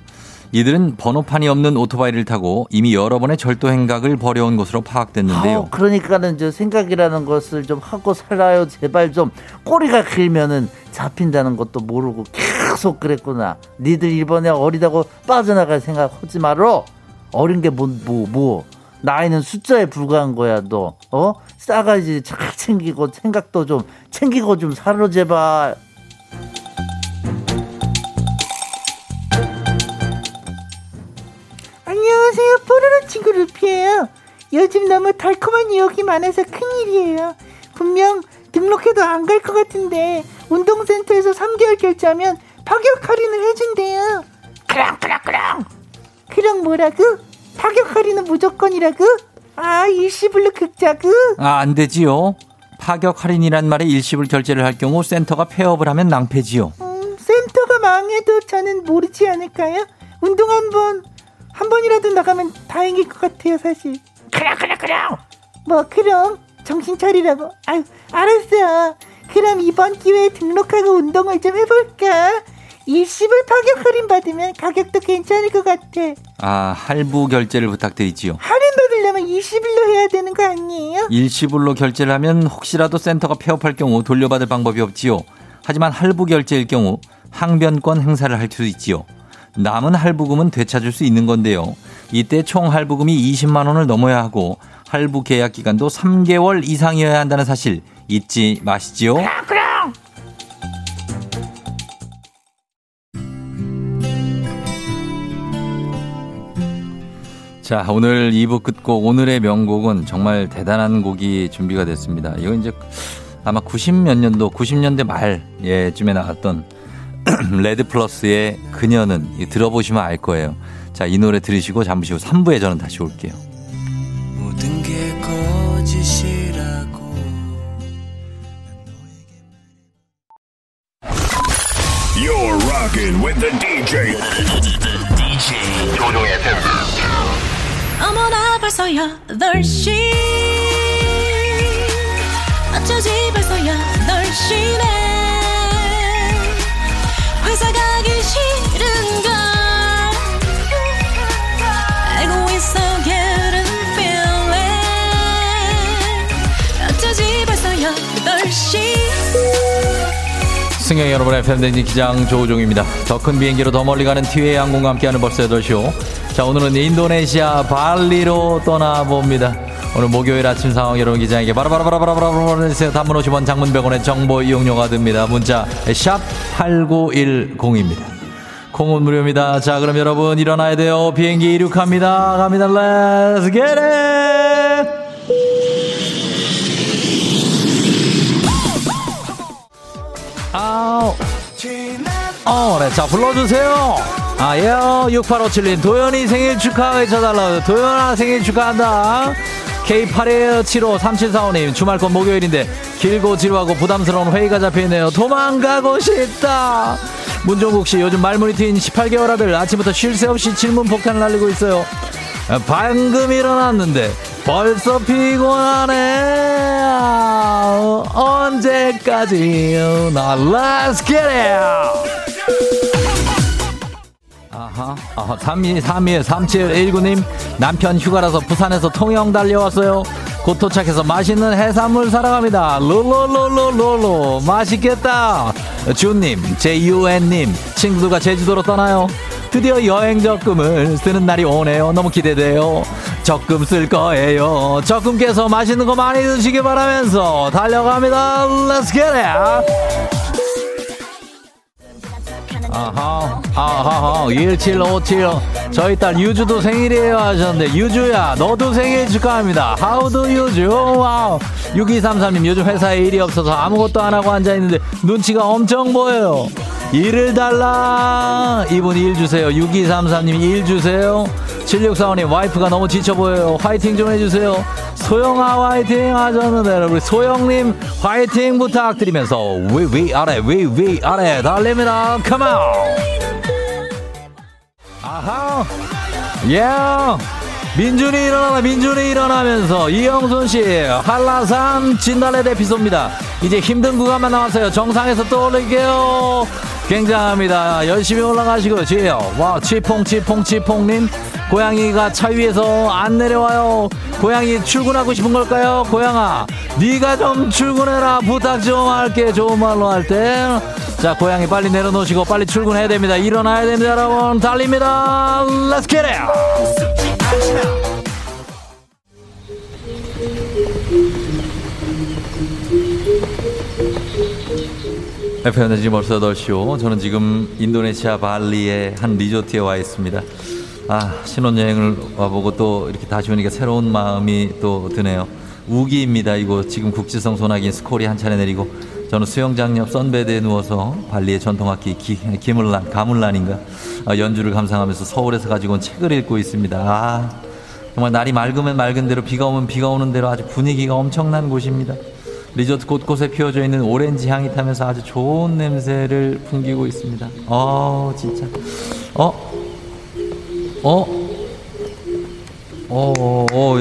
이들은 번호판이 없는 오토바이를 타고 이미 여러 번의 절도 행각을 벌여온 것으로 파악됐는데요. 그러니까는 저 생각이라는 것을 좀 하고 살아요. 제발 좀 꼬리가 길면은 잡힌다는 것도 모르고 계속 그랬구나. 니들 이번에 어리다고 빠져나갈 생각하지 말어. 어린 게 뭐. 나이는 숫자에 불과한 거야 너. 어? 싸가지 잘 챙기고 생각도 좀 챙기고 좀 살아 제발. 안녕하세요. 뽀로로 친구 루피예요. 요즘 너무 달콤한 유혹이 많아서 큰일이에요. 분명 등록해도 안 갈 것 같은데 운동센터에서 3개월 결제하면 파격 할인을 해준대요. 크롱. 크롱 뭐라고? 파격 할인은 무조건이라고? 아, 일시불로 극자구? 아, 안 되지요. 파격 할인이란 말에 일시불 결제를 할 경우 센터가 폐업을 하면 낭패지요. 센터가 망해도 저는 모르지 않을까요? 운동 한 번이라도 나가면 다행일 것 같아요, 사실. 크롱. 뭐 크롱? 정신 차리라고. 아유, 알았어. 그럼 이번 기회에 등록하고 운동을 좀 해볼까? 일시불 파격 할인 받으면 가격도 괜찮을 것 같아. 아, 할부 결제를 부탁드리지요. 할인 받으려면 일시불로 해야 되는 거 아니에요? 일시불로 결제를 하면 혹시라도 센터가 폐업할 경우 돌려받을 방법이 없지요. 하지만 할부 결제일 경우 항변권 행사를 할 수 있지요. 남은 할부금은 되찾을 수 있는 건데요. 이때 총 할부금이 20만 원을 넘어야 하고 할부 계약 기간도 3개월 이상이어야 한다는 사실 잊지 마시지요. 그럼. 자, 오늘 2부 끝곡 오늘의 명곡은 정말 대단한 곡이 준비가 됐습니다. 이거 이제 아마 90년대 말 예쯤에 나왔던 레드플러스의 그녀는 들어보시면 알 거예요. 자, 이 노래 들으시고 잠시 후 3부에 저는 다시 올게요. 모든 게 거짓이라고 You're rocking with the DJ. 조종의 팬들. 어머나 벌써 8시 어쩌지 벌써 8시네 회사 가기 싫은걸 알고 있어 getting feeling 어쩌지 벌써 8시 승객 여러분의 FM 댕진 기장 조우종입니다. 더 큰 비행기로 더 멀리 가는 티웨이 항공과 함께하는 벌써 8시요. 자, 오늘은 인도네시아 발리로 떠나봅니다. 오늘 목요일 아침 상황 여러분 기장에게 바로 보내주세요. 단문 50원 장문 100원의 정보 이용료가 듭니다. 문자 샵8910입니다. 콩은 무료입니다. 자, 그럼 여러분 일어나야 돼요. 비행기 이륙합니다. 갑니다. Let's get it! 네, 자 불러주세요. 아예요. 6857님 도연이 생일 축하 외쳐달라고. 도연아 생일 축하한다. K81753745님 주말권 목요일인데 길고 지루하고 부담스러운 회의가 잡혀있네요. 도망가고 싶다. 문종국씨 요즘 말문이 트인 18개월 아들 아침부터 쉴 새 없이 질문 폭탄을 날리고 있어요. 방금 일어났는데 벌써 피곤하네. 언제까지. Now let's get it. 아하, 323719님 남편 휴가라서 부산에서 통영 달려왔어요. 곧 도착해서 맛있는 해산물 사러 갑니다. 롤롤롤롤롤로 맛있겠다. 주님, JUN님 친구들과 제주도로 떠나요. 드디어 여행 적금을 쓰는 날이 오네요. 너무 기대돼요. 적금 쓸 거예요. 적금 깨서 맛있는 거 많이 드시기 바라면서 달려갑니다. Let's get it. 아하, 아하하, 17575. 저희 딸 유주도 생일이에요 하셨는데, 유주야, 너도 생일 축하합니다. How do 유주? 와우. 6233님, 요즘 회사에 일이 없어서 아무것도 안 하고 앉아있는데, 눈치가 엄청 보여요. 일을 달라. 이분 일 주세요. 6233님, 일 주세요. 7645님, 와이프가 너무 지쳐 보여요. 화이팅 좀 해주세요. 소영아, 화이팅 하셨는데, 우리 소영님, 화이팅 부탁드리면서, 위 아래, 달립니다. Come on! 아하! 예! Yeah. 민준이 일어나라, 민준이 일어나면서 이영순씨 한라산 진달래 대피소입니다. 이제 힘든 구간만 남았어요. 정상에서 떠올릴게요. 굉장합니다. 열심히 올라가시고 지혜요. 와, 치퐁님 고양이가 차 위에서 안 내려와요. 고양이 출근하고 싶은 걸까요? 고양아, 네가 좀 출근해라. 부탁 좀 할게. 좋은 말로 할 때. 자, 고양이 빨리 내려놓으시고 빨리 출근해야 됩니다. 일어나야 됩니다, 여러분. 달립니다. Let's get it. 에페언의 지금 벌써 8시오. 저는 지금 인도네시아 발리의 한 리조트에 와 있습니다. 아, 신혼여행을 와보고 또 이렇게 다시 오니까 새로운 마음이 또 드네요. 우기입니다. 이곳 지금 국지성 소나기인 스콜이 한 차례 내리고 저는 수영장 옆 선베드에 누워서 발리의 전통악기 가물란인가 연주를 감상하면서 서울에서 가지고 온 책을 읽고 있습니다. 아, 정말 날이 맑으면 맑은 대로 비가 오면 비가 오는 대로 아주 분위기가 엄청난 곳입니다. 리조트 곳곳에 피어져 있는 오렌지 향이 타면서 아주 좋은 냄새를 풍기고 있습니다. 진짜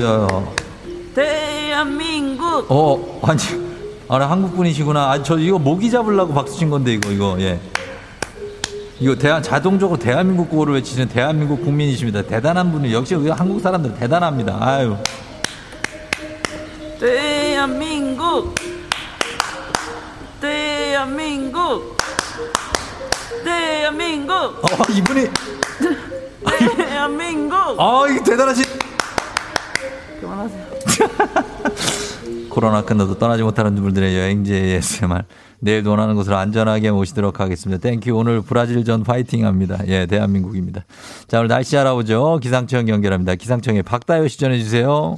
야야 대한민국 아니 한국분이시구나. 아, 저 이거 모기 잡으려고 박수 친 건데 이거 예. 이거 자동적으로 대한민국 구호를 외치시는 대한민국 국민이십니다. 대단한 분이 역시 우리 한국 사람들 대단합니다. 아유. 대한민국. 대한민국. 대한민국. 이분이 대한민국. 이거 대단하신. 그만하세요. 코로나 끝나도 떠나지 못하는 분들의 여행지 ASMR. 내일도 원하는 곳으로 안전하게 모시도록 하겠습니다. 땡큐. 오늘 브라질전 파이팅합니다. 예, 대한민국입니다. 자, 오늘 날씨 알아보죠. 기상청 연결합니다. 기상청에 박다효 씨 전해주세요.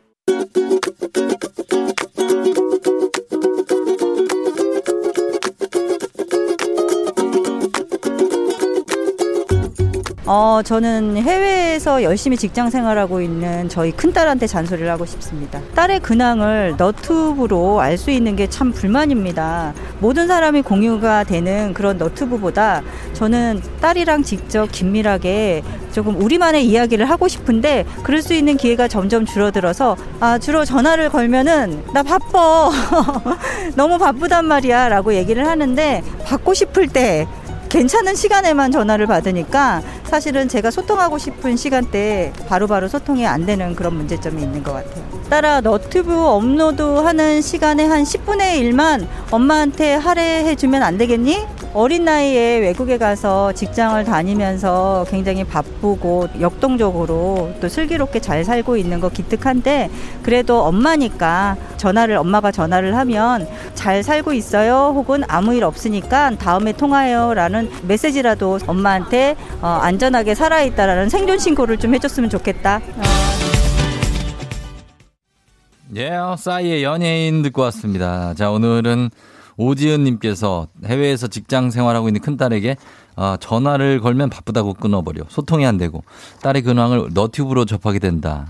저는 해외에서 열심히 직장 생활하고 있는 저희 큰딸한테 잔소리를 하고 싶습니다. 딸의 근황을 너튜브로 알 수 있는 게 참 불만입니다. 모든 사람이 공유가 되는 그런 너튜브보다 저는 딸이랑 직접 긴밀하게 조금 우리만의 이야기를 하고 싶은데 그럴 수 있는 기회가 점점 줄어들어서 주로 전화를 걸면은 나 바빠. 너무 바쁘단 말이야 라고 얘기를 하는데 받고 싶을 때 괜찮은 시간에만 전화를 받으니까 사실은 제가 소통하고 싶은 시간대에 바로바로 소통이 안 되는 그런 문제점이 있는 것 같아요. 따라 너튜브 업로드하는 시간의 한 10분의 1만 엄마한테 할애해주면 안 되겠니? 어린 나이에 외국에 가서 직장을 다니면서 굉장히 바쁘고 역동적으로 또 슬기롭게 잘 살고 있는 거 기특한데, 그래도 엄마니까 엄마가 전화를 하면 잘 살고 있어요, 혹은 아무 일 없으니까 다음에 통화해요 라는 메시지라도 엄마한테 안전하게 살아있다라는 생존 신고를 좀 해줬으면 좋겠다. 싸이의 연예인 듣고 왔습니다. 자, 오늘은 오지은님께서 해외에서 직장 생활하고 있는 큰딸에게 전화를 걸면 바쁘다고 끊어버려. 소통이 안 되고 딸의 근황을 너튜브로 접하게 된다.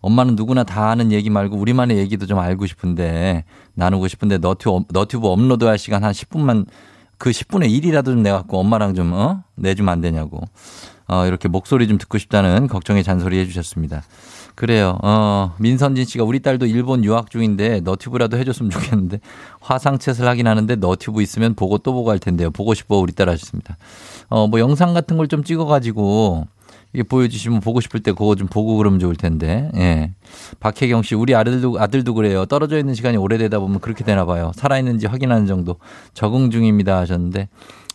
엄마는 누구나 다 아는 얘기 말고 우리만의 얘기도 좀 알고 싶은데, 나누고 싶은데 너튜브 업로드할 시간 한 10분만, 그 10분의 1이라도 좀 내갖고 엄마랑 좀 내주면 안 되냐고. 이렇게 목소리 좀 듣고 싶다는 걱정의 잔소리 해주셨습니다. 그래요. 민선진 씨가 우리 딸도 일본 유학 중인데 너튜브라도 해줬으면 좋겠는데, 화상챗을 하긴 하는데 너튜브 있으면 보고 또 보고 할 텐데요. 보고 싶어 우리 딸 하셨습니다. 뭐 영상 같은 걸 좀 찍어가지고 이게 보여주시면 보고 싶을 때 그거 좀 보고 그러면 좋을 텐데. 예. 박혜경 씨, 우리 아들도 그래요. 떨어져 있는 시간이 오래되다 보면 그렇게 되나 봐요. 살아있는지 확인하는 정도. 적응 중입니다 하셨는데.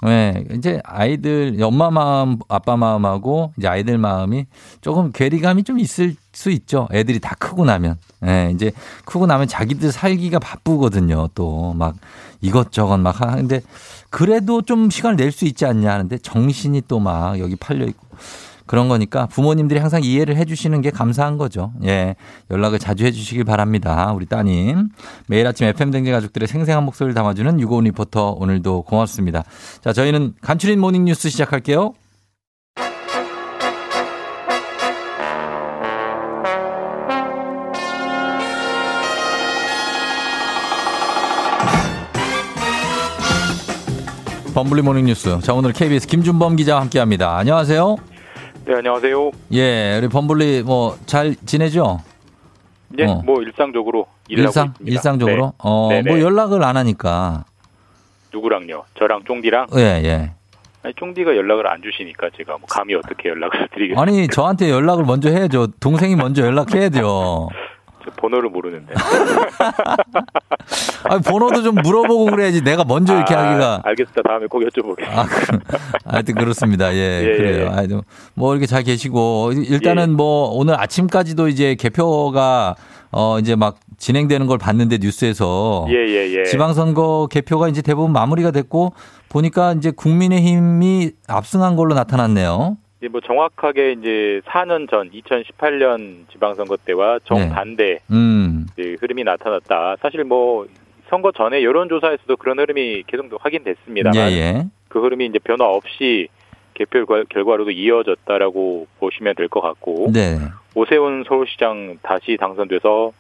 네, 이제 아이들, 엄마 마음, 아빠 마음하고 이제 아이들 마음이 조금 괴리감이 좀 있을 수 있죠. 애들이 다 크고 나면. 네, 이제 크고 나면 자기들 살기가 바쁘거든요. 또 막 이것저것 막 하는데, 그래도 좀 시간을 낼 수 있지 않냐 하는데 정신이 또 막 여기 팔려있고 그런 거니까 부모님들이 항상 이해를 해 주시는 게 감사한 거죠. 예. 연락을 자주 해 주시길 바랍니다. 우리 따님. 매일 아침 FM댕제 가족들의 생생한 목소리를 담아주는 유고은 리포터, 오늘도 고맙습니다. 자, 저희는 간추린 모닝뉴스 시작할게요. 범블리 모닝뉴스. 자, 오늘 KBS 김준범 기자와 함께합니다. 안녕하세요. 네, 안녕하세요. 예, 우리 범블리 뭐 잘 지내죠? 네, 예, 뭐 일상적으로 일하고 있습니다. 일상적으로? 네. 뭐 연락을 안 하니까. 누구랑요? 저랑 쫑디랑? 예. 아니, 쫑디가 연락을 안 주시니까 제가 뭐 감히 어떻게 연락을 드리겠어요? 아니, 저한테 연락을 먼저 해야죠. 동생이 먼저 연락해야 돼요. 저 번호를 모르는데. 아니, 번호도 좀 물어보고 그래야지. 내가 먼저 이렇게 하기가. 알겠습니다. 다음에 꼭 여쭤보겠습니다. 하여튼 그렇습니다. 예, 그래요. 아이고, 뭐 이렇게 잘 계시고. 일단은 뭐 오늘 아침까지도 이제 개표가 이제 막 진행되는 걸 봤는데, 뉴스에서. 예. 지방선거 개표가 이제 대부분 마무리가 됐고, 보니까 이제 국민의힘이 압승한 걸로 나타났네요. 예, 뭐 정확하게 이제 4년 전 2018년 지방선거 때와 정반대 이제 흐름이 나타났다. 사실 뭐 선거 전에 여론조사에서도 그런 흐름이 계속 확인됐습니다만 그 흐름이 이제 변화 없이 개표 결과로도 이어졌다라고 보시면 될 것 같고, 오세훈 서울시장 다시 당선돼서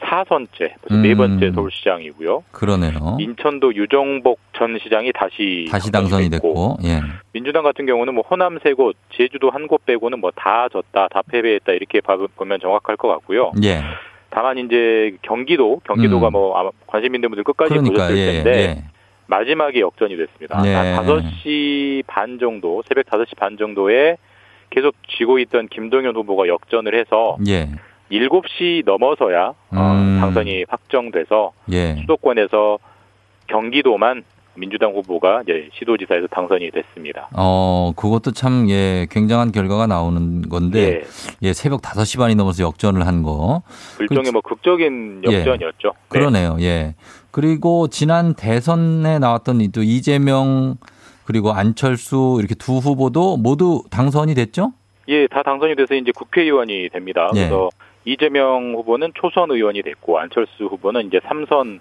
4선째, 벌써 4번째 서울시장이고요. 그러네요. 인천도 유정복 전 시장이 다시 당선이 됐고. 예. 민주당 같은 경우는 뭐 호남 3곳, 제주도 1곳 빼고는 뭐 다 졌다, 다 패배했다, 이렇게 보면 정확할 것 같고요. 예. 다만 이제 경기도가 뭐 아마 관심 있는 분들 끝까지 보셨을 텐데 마지막에 역전이 됐습니다. 한 5시 반 정도에 계속 지고 있던 김동연 후보가 역전을 해서 7시 넘어서야 당선이 확정돼서 수도권에서 경기도만 민주당 후보가 이제 시도지사에서 당선이 됐습니다. 그것도 참 굉장한 결과가 나오는 건데 새벽 5시 반이 넘어서 역전을 한 거. 일종의 뭐 극적인 역전이었죠. 그러네요. 예. 그리고 지난 대선에 나왔던 또 이재명 그리고 안철수 이렇게 두 후보도 모두 당선이 됐죠? 예, 다 당선이 돼서 이제 국회의원이 됩니다. 그래서 이재명 후보는 초선 의원이 됐고, 안철수 후보는 이제 3선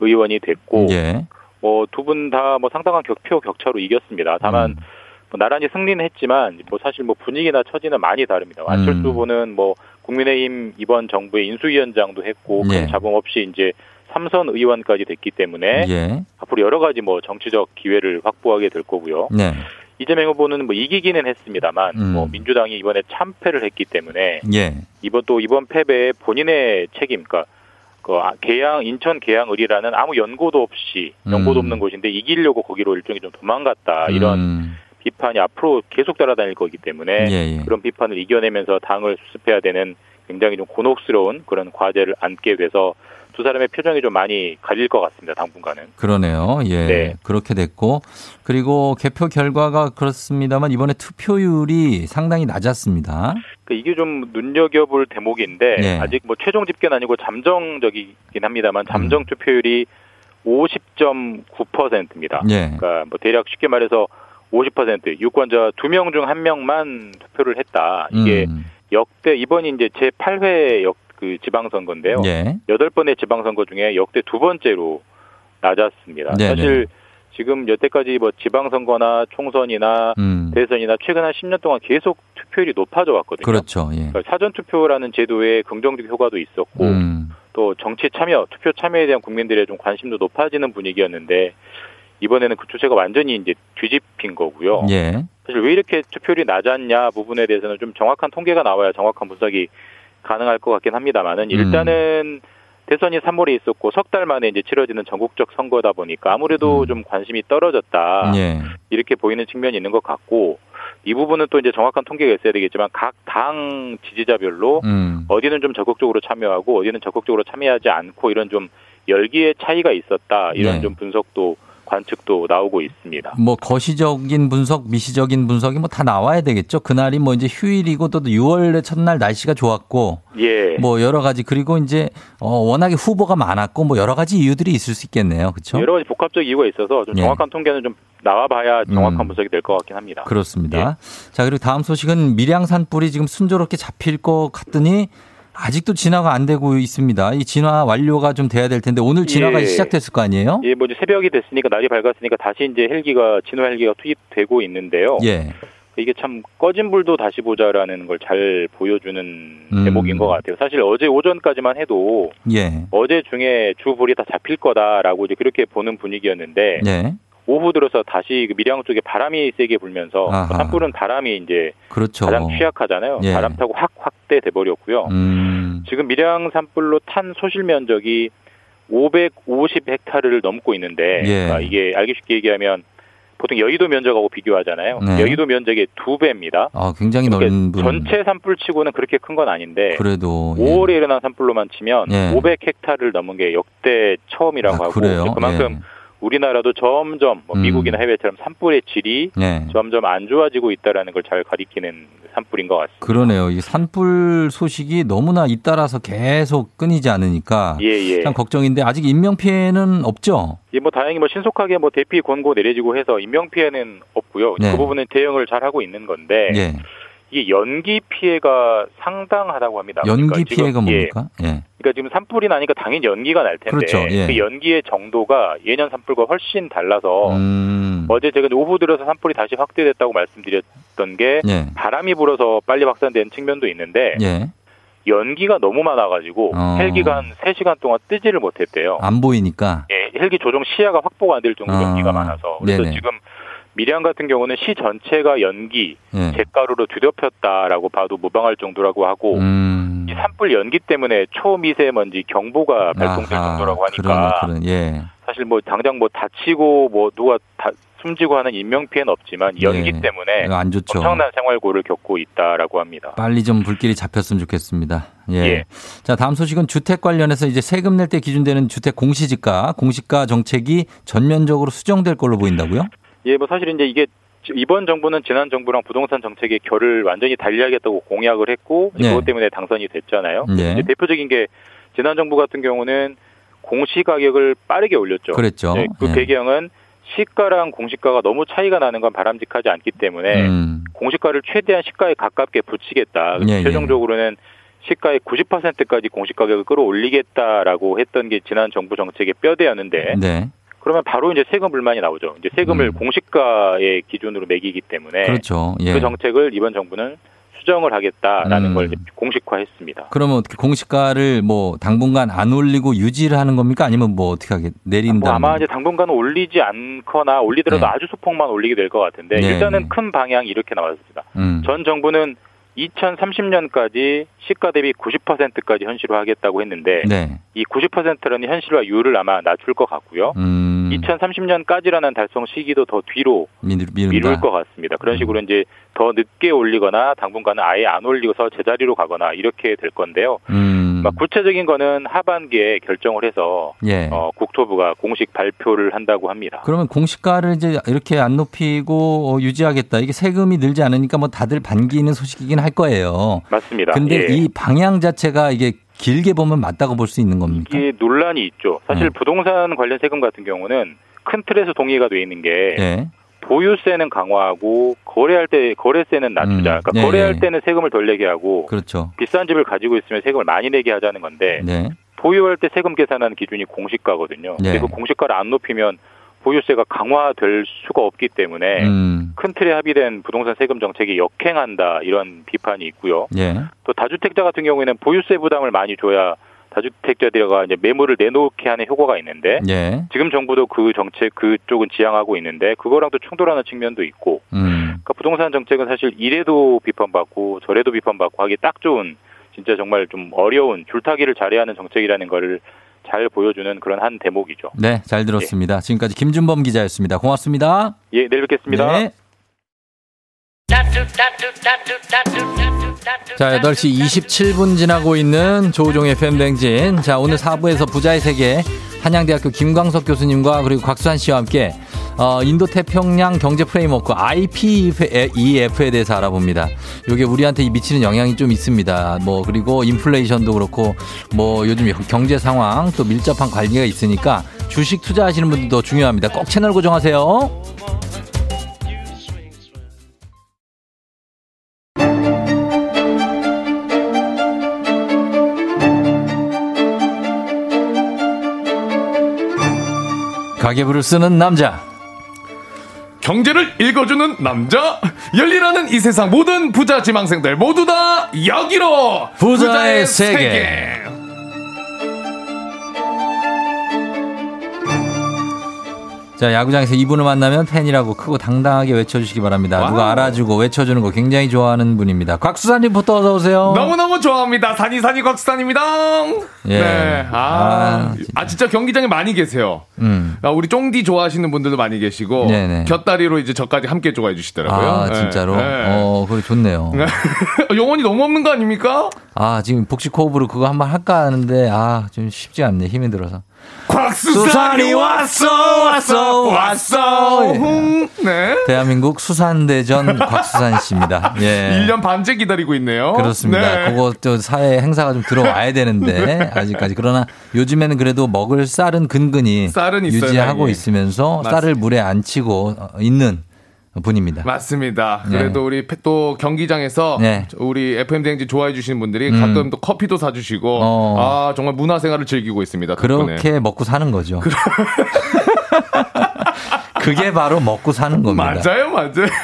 의원이 됐고, 뭐 두 분 다 뭐 상당한 격차로 이겼습니다. 다만 뭐 나란히 승리는 했지만 뭐 사실 뭐 분위기나 처지는 많이 다릅니다. 안철수 후보는 뭐 국민의힘 이번 정부의 인수위원장도 했고, 큰 잡음 없이 이제 3선 의원까지 됐기 때문에 앞으로 여러 가지 뭐 정치적 기회를 확보하게 될 거고요. 이재명 후보는 뭐 이기기는 했습니다만 뭐 민주당이 이번에 참패를 했기 때문에 이번 패배에 본인의 책임, 그러니까 그 인천 계양을이라는 아무 연고도 없이, 연고도 없는 곳인데 이기려고 거기로 일종의 좀 도망갔다, 이런 비판이 앞으로 계속 따라다닐 거기 때문에 그런 비판을 이겨내면서 당을 수습해야 되는 굉장히 좀 곤혹스러운 그런 과제를 안게 돼서 두 사람의 표정이 좀 많이 갈릴 것 같습니다. 당분간은. 그러네요. 예, 네. 그렇게 됐고 그리고 개표 결과가 그렇습니다만 이번에 투표율이 상당히 낮았습니다. 이게 좀 눈여겨볼 대목인데 네. 아직 뭐 최종 집계는 아니고 잠정적이긴 합니다만 잠정 투표율이 50.9%입니다. 네. 그러니까 뭐 대략 쉽게 말해서 50% 유권자 2명 중 1명만 투표를 했다. 이게 역대 이번이 이제 제8회 그 지방선거인데요. 예. 8번의 지방선거 중에 역대 두 번째로 낮았습니다. 네네. 사실 지금 여태까지 뭐 지방선거나 총선이나 대선이나 최근 한 10년 동안 계속 투표율이 높아져 왔거든요. 그렇죠. 예. 그러니까 사전투표라는 제도에 긍정적 효과도 있었고 또 정치 참여, 투표 참여에 대한 국민들의 좀 관심도 높아지는 분위기였는데 이번에는 그 추세가 완전히 이제 뒤집힌 거고요. 예. 사실 왜 이렇게 투표율이 낮았냐 부분에 대해서는 좀 정확한 통계가 나와야 정확한 분석이 가능할 것 같긴 합니다만은 일단은 대선이 3월에 있었고 석 달 만에 이제 치러지는 전국적 선거다 보니까 아무래도 좀 관심이 떨어졌다. 예. 이렇게 보이는 측면이 있는 것 같고 이 부분은 또 이제 정확한 통계가 있어야 되겠지만 각 당 지지자별로 어디는 좀 적극적으로 참여하고 어디는 적극적으로 참여하지 않고 이런 좀 열기의 차이가 있었다. 이런 네. 좀 분석도 관측도 나오고 있습니다. 뭐 거시적인 분석, 미시적인 분석이 뭐 다 나와야 되겠죠. 그날이 뭐 이제 휴일이고 또 6월의 첫날 날씨가 좋았고, 예, 뭐 여러 가지 그리고 이제 워낙에 후보가 많았고 뭐 여러 가지 이유들이 있을 수 있겠네요, 그렇죠? 여러 가지 복합적 이유가 있어서 좀 정확한 예. 통계는 좀 나와봐야 정확한 분석이 될 것 같긴 합니다. 그렇습니다. 예. 자 그리고 다음 소식은 밀양산불이 지금 순조롭게 잡힐 것 같더니. 아직도 진화가 안 되고 있습니다. 이 진화 완료가 좀 돼야 될 텐데 오늘 진화가 예. 시작됐을 거 아니에요? 예, 뭐 이제 새벽이 됐으니까 날이 밝았으니까 다시 이제 헬기가 진화 헬기가 투입되고 있는데요. 예. 이게 참 꺼진 불도 다시 보자라는 걸 잘 보여주는 대목인 것 같아요. 사실 어제 오전까지만 해도 예. 어제 중에 주 불이 다 잡힐 거다라고 이제 그렇게 보는 분위기였는데 예. 오후 들어서 다시 밀양 쪽에 바람이 세게 불면서 아하. 산불은 바람이 이제 그렇죠. 가장 취약하잖아요. 예. 바람 타고 확 확대돼 버렸고요. 지금 밀양 산불로 탄 소실 면적이 550헥타르를 넘고 있는데 예. 그러니까 이게 알기 쉽게 얘기하면 보통 여의도 면적하고 비교하잖아요. 네. 여의도 면적의 2배입니다. 아, 굉장히 넓은 전체 산불치고는 그렇게 큰 건 아닌데 그래도 예. 5월에 일어난 산불로만 치면 예. 500헥타르를 넘은 게 역대 처음이라고 하고 그래요? 그만큼 예. 우리나라도 점점 뭐 미국이나 해외처럼 산불의 질이 네. 점점 안 좋아지고 있다라는 걸 잘 가리키는 산불인 것 같습니다. 그러네요. 이 산불 소식이 너무나 잇따라서 계속 끊이지 않으니까 예, 예. 참 걱정인데 아직 인명 피해는 없죠? 예, 뭐 다행히 뭐 신속하게 뭐 대피 권고 내려지고 해서 인명 피해는 없고요. 네. 그 부분은 대응을 잘 하고 있는 건데 예. 이게 연기 피해가 상당하다고 합니다. 연기 그러니까 피해가 뭡니까? 예. 예. 그러니까 지금 산불이 나니까 당연히 연기가 날 텐데 그렇죠. 예. 그 연기의 정도가 예년 산불과 훨씬 달라서 어제 제가 오후 들어서 산불이 다시 확대됐다고 말씀드렸던 게 예. 바람이 불어서 빨리 확산된 측면도 있는데 예. 연기가 너무 많아가지고 헬기가 한 3시간 동안 뜨지를 못했대요. 안 보이니까. 예, 헬기 조종 시야가 확보가 안 될 정도로 연기가 많아서 그래서 네네. 지금 밀양 같은 경우는 시 전체가 연기, 예. 잿가루로 뒤덮였다라고 봐도 무방할 정도라고 하고 이 산불 연기 때문에 초미세먼지 경보가 발동될 아하, 정도라고 하니까 그러네, 예. 사실 뭐 당장 뭐 다치고 뭐 누가 다 숨지고 하는 인명피해는 없지만 연기 예. 때문에 안 좋죠. 엄청난 생활고를 겪고 있다라고 합니다. 빨리 좀 불길이 잡혔으면 좋겠습니다. 예. 예. 자 다음 소식은 주택 관련해서 이제 세금 낼 때 기준되는 주택 공시지가 정책이 전면적으로 수정될 걸로 보인다고요? 예, 뭐 사실 이제 이게 이번 정부는 지난 정부랑 부동산 정책의 결을 완전히 달리하겠다고 공약을 했고 네. 그것 때문에 당선이 됐잖아요. 네. 이제 대표적인 게 지난 정부 같은 경우는 공시가격을 빠르게 올렸죠. 그랬죠. 네, 그 네. 배경은 시가랑 공시가가 너무 차이가 나는 건 바람직하지 않기 때문에 공시가를 최대한 시가에 가깝게 붙이겠다. 네, 최종적으로는 시가의 90%까지 공시가격을 끌어올리겠다라고 했던 게 지난 정부 정책의 뼈대였는데 네. 그러면 바로 이제 세금 불만이 나오죠. 이제 세금을 공시가의 기준으로 매기기 때문에 그렇죠. 예. 그 정책을 이번 정부는 수정을 하겠다라는 걸 공식화했습니다. 그러면 공시가를 뭐 당분간 안 올리고 유지를 하는 겁니까? 아니면 뭐 어떻게 하게 내린다? 뭐 아마 이제 당분간 올리지 않거나 올리더라도 네. 아주 소폭만 올리게 될 것 같은데 네. 일단은 큰 방향이 이렇게 나왔습니다. 전 정부는 2030년까지 시가 대비 90%까지 현실화하겠다고 했는데 네. 이 90%라는 현실화율을 아마 낮출 것 같고요. 2030년까지라는 달성 시기도 더 뒤로 미룰 것 같습니다. 그런 식으로 이제 더 늦게 올리거나 당분간은 아예 안 올리고서 제자리로 가거나 이렇게 될 건데요. 막 구체적인 거는 하반기에 결정을 해서 국토부가 공식 발표를 한다고 합니다. 그러면 공시가를 이제 이렇게 안 높이고 유지하겠다. 이게 세금이 늘지 않으니까 뭐 다들 반기는 소식이긴 할 거예요. 맞습니다. 근데 이 방향 자체가 이게 길게 보면 맞다고 볼 수 있는 겁니까? 이게 논란이 있죠. 사실 부동산 관련 세금 같은 경우는 큰 틀에서 동의가 돼 있는 게 보유세는 강화하고 거래할 때 거래세는 낮추자. 그러니까 거래할 때는 세금을 덜 내게 하고 그렇죠. 비싼 집을 가지고 있으면 세금을 많이 내게 하자는 건데 보유할 때 세금 계산하는 기준이 공시가거든요. 그리고 공시가를 안 높이면 보유세가 강화될 수가 없기 때문에 큰 틀에 합의된 부동산 세금 정책이 역행한다 이런 비판이 있고요. 또 다주택자 같은 경우에는 보유세 부담을 많이 줘야 다주택자들과 이제 매물을 내놓게 하는 효과가 있는데 지금 정부도 그 정책 그쪽은 지향하고 있는데 그거랑 또 충돌하는 측면도 있고 그러니까 부동산 정책은 사실 이래도 비판받고 저래도 비판받고 하기 딱 좋은 진짜 정말 좀 어려운 줄타기를 잘해야 하는 정책이라는 거를 잘 보여주는 그런 한 대목이죠. 네, 잘 들었습니다. 지금까지 김준범 기자였습니다. 고맙습니다. 예, 내일 뵙겠습니다. 네. 자, 8시 27분 지나고 있는 조우종의 FM댕진. 자, 오늘 4부에서 부자의 세계 한양대학교 김광석 교수님과 그리고 곽수산 씨와 함께 인도 태평양 경제 프레임워크 RCEP에 대해서 알아봅니다. 이게 우리한테 미치는 영향이 좀 있습니다. 뭐 그리고 인플레이션도 그렇고 뭐 요즘 경제 상황 또 밀접한 관계가 있으니까 주식 투자하시는 분들도 중요합니다. 꼭 채널 고정하세요. 가계부를 쓰는 남자, 경제를 읽어주는 남자, 열리라는 이 세상 모든 부자 지망생들 모두 다 여기로, 부자의 세계. 자, 야구장에서 이분을 만나면 팬이라고 크고 당당하게 외쳐주시기 바랍니다. 와우. 누가 알아주고 외쳐주는 거 굉장히 좋아하는 분입니다. 곽수산 리포터 어서 오세요. 너무너무 좋아합니다. 산이 곽수산입니다. 예. 네. 진짜 경기장에 많이 계세요. 우리 쫑디 좋아하시는 분들도 많이 계시고 네네. 곁다리로 이제 저까지 함께 좋아해 주시더라고요. 아, 진짜로? 네. 그거 좋네요. 영혼이 너무 없는 거 아닙니까? 아, 지금 복식 호흡으로 그거 한번 할까 하는데 좀 쉽지 않네. 힘이 들어서. 곽수산이 왔어. 네. 대한민국 수산대전 곽수산 씨입니다. 1년 반째 기다리고 있네요. 그렇습니다. 네. 그것도 사회 행사가 좀 들어와야 되는데 아직까지. 그러나 요즘에는 그래도 먹을 쌀은 근근히 유지하고 있으면서 맞습니다. 쌀을 물에 안 치고 있는 분입니다. 맞습니다. 그래도 우리 또 경기장에서 우리 FM 대행진 좋아해 주시는 분들이 가끔 또 커피도 사주시고 정말 문화생활을 즐기고 있습니다. 그렇게 덕분에. 먹고 사는 거죠. 그게 바로 먹고 사는 겁니다. 맞아요.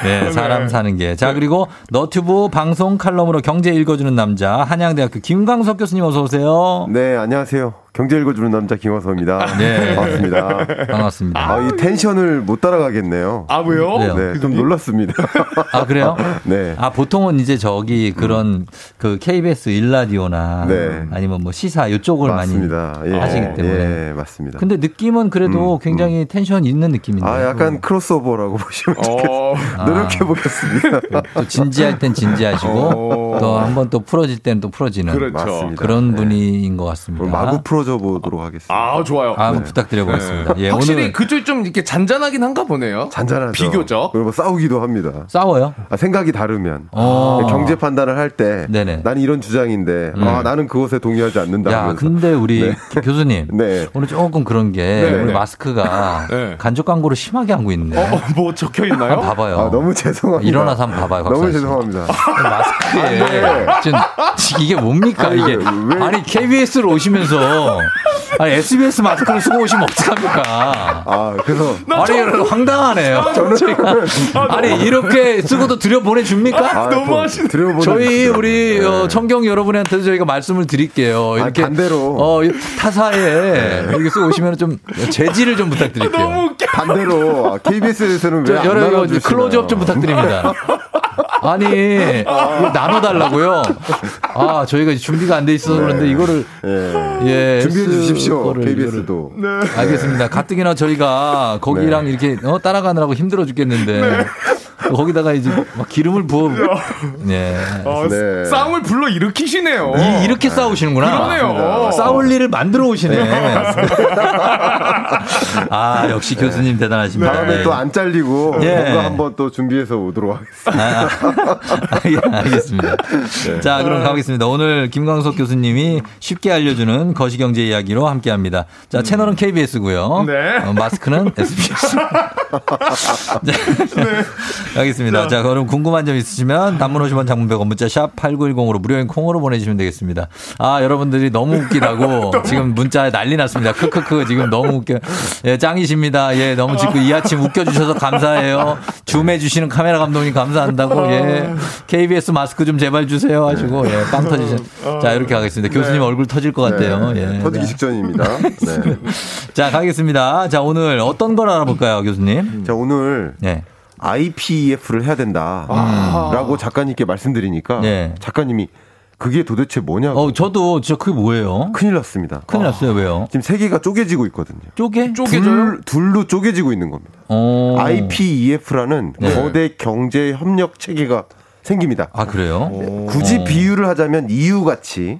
네, 사람 사는 게. 자, 그리고 너튜브 방송 칼럼으로 경제 읽어주는 남자 한양대학교 김광석 교수님 어서 오세요. 네, 안녕하세요. 경제 읽어주는 남자 김광석입니다. 네, 반갑습니다. 이 텐션을 못 따라가겠네요. 아, 왜요? 네, 좀 놀랐습니다. 아, 그래요? 네. 아, 보통은 이제 저기 그런 그 KBS 일라디오나 아니면 뭐 시사 이쪽을 많이 하시기 때문에. 예, 맞습니다. 근데 느낌은 그래도 굉장히 텐션 있는 느낌인데. 아, 약간 크로스오버라고 보시면 좋겠습니다. 노력해 보겠습니다. 또 진지할 땐 진지하시고 또 한번 또 풀어질 땐 또 풀어지는. 그렇죠. 그런 분인 것 같습니다. 마구 풀어 보도록 하겠습니다. 아, 좋아요. 부탁드려 보겠습니다. 예, 확실히 오늘... 그쪽 좀 이렇게 잔잔하긴 한가 보네요. 잔잔하죠. 비교적. 그리고 싸우기도 합니다. 싸워요? 생각이 다르면 경제 판단을 할 때 나는 이런 주장인데 나는 그것에 동의하지 않는다. 야, 근데 우리 교수님 오늘 조금 그런 게 우리 마스크가 간접 광고를 심하게 하고 있네. 뭐 적혀 있나요? 한번 봐봐요. 너무 죄송합니다. 일어나서 한번 봐봐요. 너무 죄송합니다. 마스크에 이게 뭡니까 이게? 아니 KBS로 오시면서. 아니, SBS 마스크를 쓰고 오시면 어떡합니까? 그래서. 황당하네요. 저는 이렇게 쓰고도 들여보내줍니까? 너무하시네. 저희, 우리, 청경 여러분한테도 저희가 말씀을 드릴게요. 이렇게. 반대로. 타사에 이렇게 쓰고 오시면 좀 제지를 좀 부탁드릴게요. 너무 웃겨. 반대로, KBS에서는 왜 안 나와주시나요? 클로즈업 좀 부탁드립니다. 아니, 나눠달라고요? 아, 저희가 준비가 안 돼 있어서 그런데 이거를. 예. 예 준비해 주십시오. KBS도. 네. 알겠습니다. 가뜩이나 저희가 거기랑 네. 이렇게 따라가느라고 힘들어 죽겠는데. 네. 거기다가 이제 막 기름을 부어. 네. 네. 싸움을 불러 일으키시네요. 이렇게 싸우시는구나. 그러네요. 싸울 일을 만들어 오시네. 아, 역시 교수님 대단하십니다. 다음에 또 안 잘리고 뭔가 한번 또 준비해서 오도록 하겠습니다. 알겠습니다. 네. 자, 그럼 가보겠습니다. 오늘 김광석 교수님이 쉽게 알려주는 거시경제 이야기로 함께합니다. 자, 채널은 KBS고요. 네. 마스크는 SBS. 네. 알겠습니다. 자, 그럼 궁금한 점 있으시면 단문 50원 장문 100원 문자 샵 8910으로 무료인 콩으로 보내주시면 되겠습니다. 아, 여러분들이 너무 웃기다고 지금 문자에 난리 났습니다. 크크크 지금 너무 웃겨. 예, 짱이십니다. 예, 너무 짓고 이 아침 웃겨주셔서 감사해요. 줌해주시는 카메라 감독님 감사한다고. 예, KBS 마스크 좀 제발 주세요 하시고 예, 빵 터지셔. 자, 이렇게 가겠습니다. 교수님 얼굴 터질 것 같아요. 예. 터지기 직전입니다. 네. 자, 가겠습니다. 자, 오늘 어떤 걸 알아볼까요, 교수님? 자, 오늘. 네. IPEF를 해야 된다라고 작가님께 말씀드리니까 작가님이 그게 도대체 뭐냐고. 저도 진짜 그게 뭐예요? 큰일 났습니다. 큰일 났어요. 왜요? 지금 세계가 쪼개지고 있거든요. 쪼개져요? 둘로 쪼개지고 있는 겁니다. IPEF라는 거대 경제 협력 체계가 생깁니다. 아, 그래요? 굳이 비유를 하자면 EU같이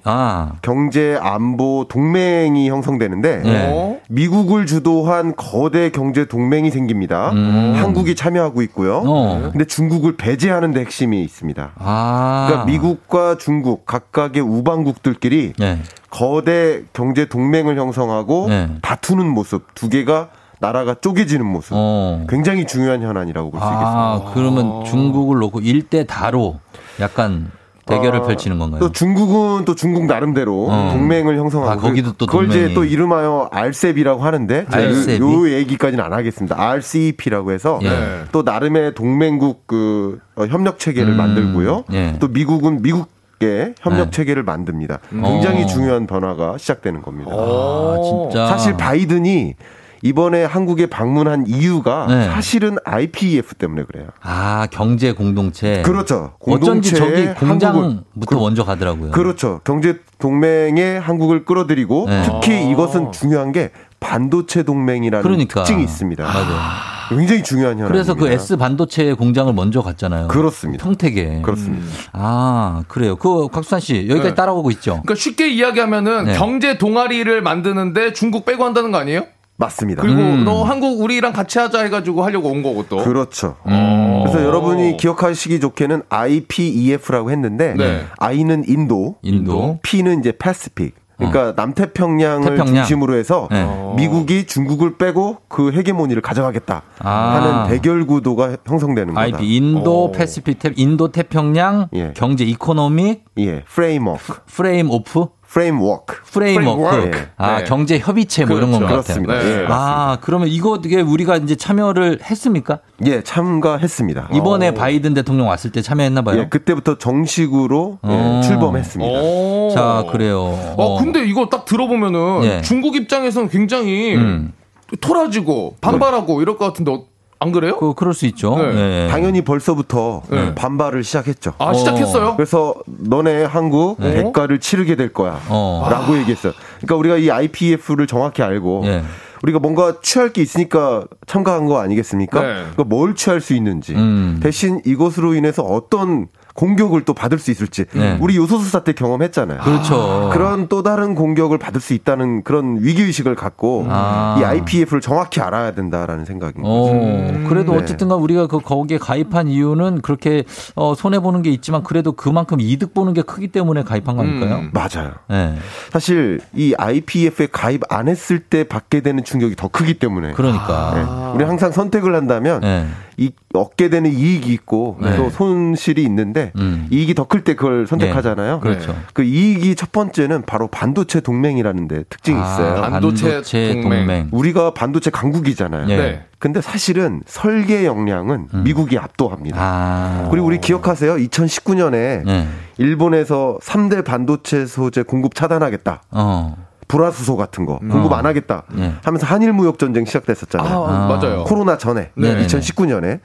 경제 안보 동맹이 형성되는데 미국을 주도한 거대 경제 동맹이 생깁니다. 한국이 참여하고 있고요. 근데 중국을 배제하는 데 핵심이 있습니다. 그러니까 미국과 중국 각각의 우방국들끼리 거대 경제 동맹을 형성하고 다투는 모습 두 개가 나라가 쪼개지는 모습. 굉장히 중요한 현안이라고 볼 수 있겠습니다. 그러면 중국을 놓고 1대 다로 약간 대결을 펼치는 건가요? 또 중국은 또 중국 나름대로 동맹을 형성하고. 거기도 또 그걸 동맹이. 이제 또 이름하여 RCEP이라고 하는데 RCEP? 요 얘기까지는 안 하겠습니다. RCEP라고 해서 또 나름의 동맹국 그 협력 체계를 만들고요. 또 미국은 미국의 협력 체계를 만듭니다. 굉장히 중요한 변화가 시작되는 겁니다. 아, 진짜. 사실 바이든이 이번에 한국에 방문한 이유가 사실은 IPEF 때문에 그래요. 아, 경제 공동체. 그렇죠. 공동체 어쩐지 저기 공장부터 먼저 가더라고요. 그렇죠. 경제 동맹에 한국을 끌어들이고 특히 이것은 중요한 게 반도체 동맹이라는 특징이 있습니다. 맞아요. 굉장히 중요한 현안입니다. 그래서 그 S 반도체 공장을 먼저 갔잖아요. 그렇습니다. 평택에. 그렇습니다. 아, 그래요. 그 곽수산 씨 여기까지 따라오고 있죠. 그러니까 쉽게 이야기하면은 경제 동아리를 만드는데 중국 빼고 한다는 거 아니에요? 맞습니다. 그리고 너 한국 우리랑 같이 하자 해가지고 하려고 온 거고 또. 그렇죠. 그래서 여러분이 기억하시기 좋게는 IPEF라고 했는데 I는 인도, P는 이제 패시픽. 그러니까 남태평양을 중심으로 해서 미국이 중국을 빼고 그 헤게모니를 가져가겠다 하는 대결 구도가 형성되는 거다. 인도 패시픽, 인도 태평양 경제 이코노믹 프레임워크. 네. 아, 경제 협의체 뭐 이런 건 같아요. 그렇습니다. 네. 아, 그러면 이거 어떻게 우리가 이제 참여를 했습니까? 예, 참가했습니다. 이번에 바이든 대통령 왔을 때 참여했나 봐요. 예, 그때부터 정식으로 출범했습니다. 자, 그래요. 근데 이거 딱 들어보면은 중국 입장에서는 굉장히 토라지고 반발하고 이럴 것 같은데 안 그래요? 그럴 수 있죠. 네. 당연히 벌써부터 반발을 시작했죠. 아, 시작했어요? 그래서 너네 한국 대가를 치르게 될 거야 라고 얘기했어요. 그러니까 우리가 이 IPEF를 정확히 알고 우리가 뭔가 취할 게 있으니까 참가한 거 아니겠습니까? 그러니까 뭘 취할 수 있는지 대신 이것으로 인해서 어떤 공격을 또 받을 수 있을지. 우리 요소수 사태 경험했잖아요. 그렇죠. 그런 또 다른 공격을 받을 수 있다는 그런 위기의식을 갖고 이 IPF를 정확히 알아야 된다라는 생각인 거죠. 그래도 어쨌든 간 우리가 거기에 가입한 이유는 그렇게 손해보는 게 있지만 그래도 그만큼 이득 보는 게 크기 때문에 가입한 거 아닐까요? 맞아요. 사실 이 IPF에 가입 안 했을 때 받게 되는 충격이 더 크기 때문에. 그러니까. 우리 항상 선택을 한다면 이 얻게 되는 이익이 있고 또 손실이 있는데 이익이 더 클 때 그걸 선택하잖아요. 그렇죠. 그 이익이 첫 번째는 바로 반도체 동맹이라는 데 특징이 있어요. 반도체 동맹. 우리가 반도체 강국이잖아요. 근데 사실은 설계 역량은 미국이 압도합니다. 그리고 우리 기억하세요? 2019년에 일본에서 3대 반도체 소재 공급 차단하겠다. 불화수소 같은 거 공급 안 하겠다 하면서 한일 무역 전쟁 시작됐었잖아요. 맞아요. 코로나 전에 2019년에.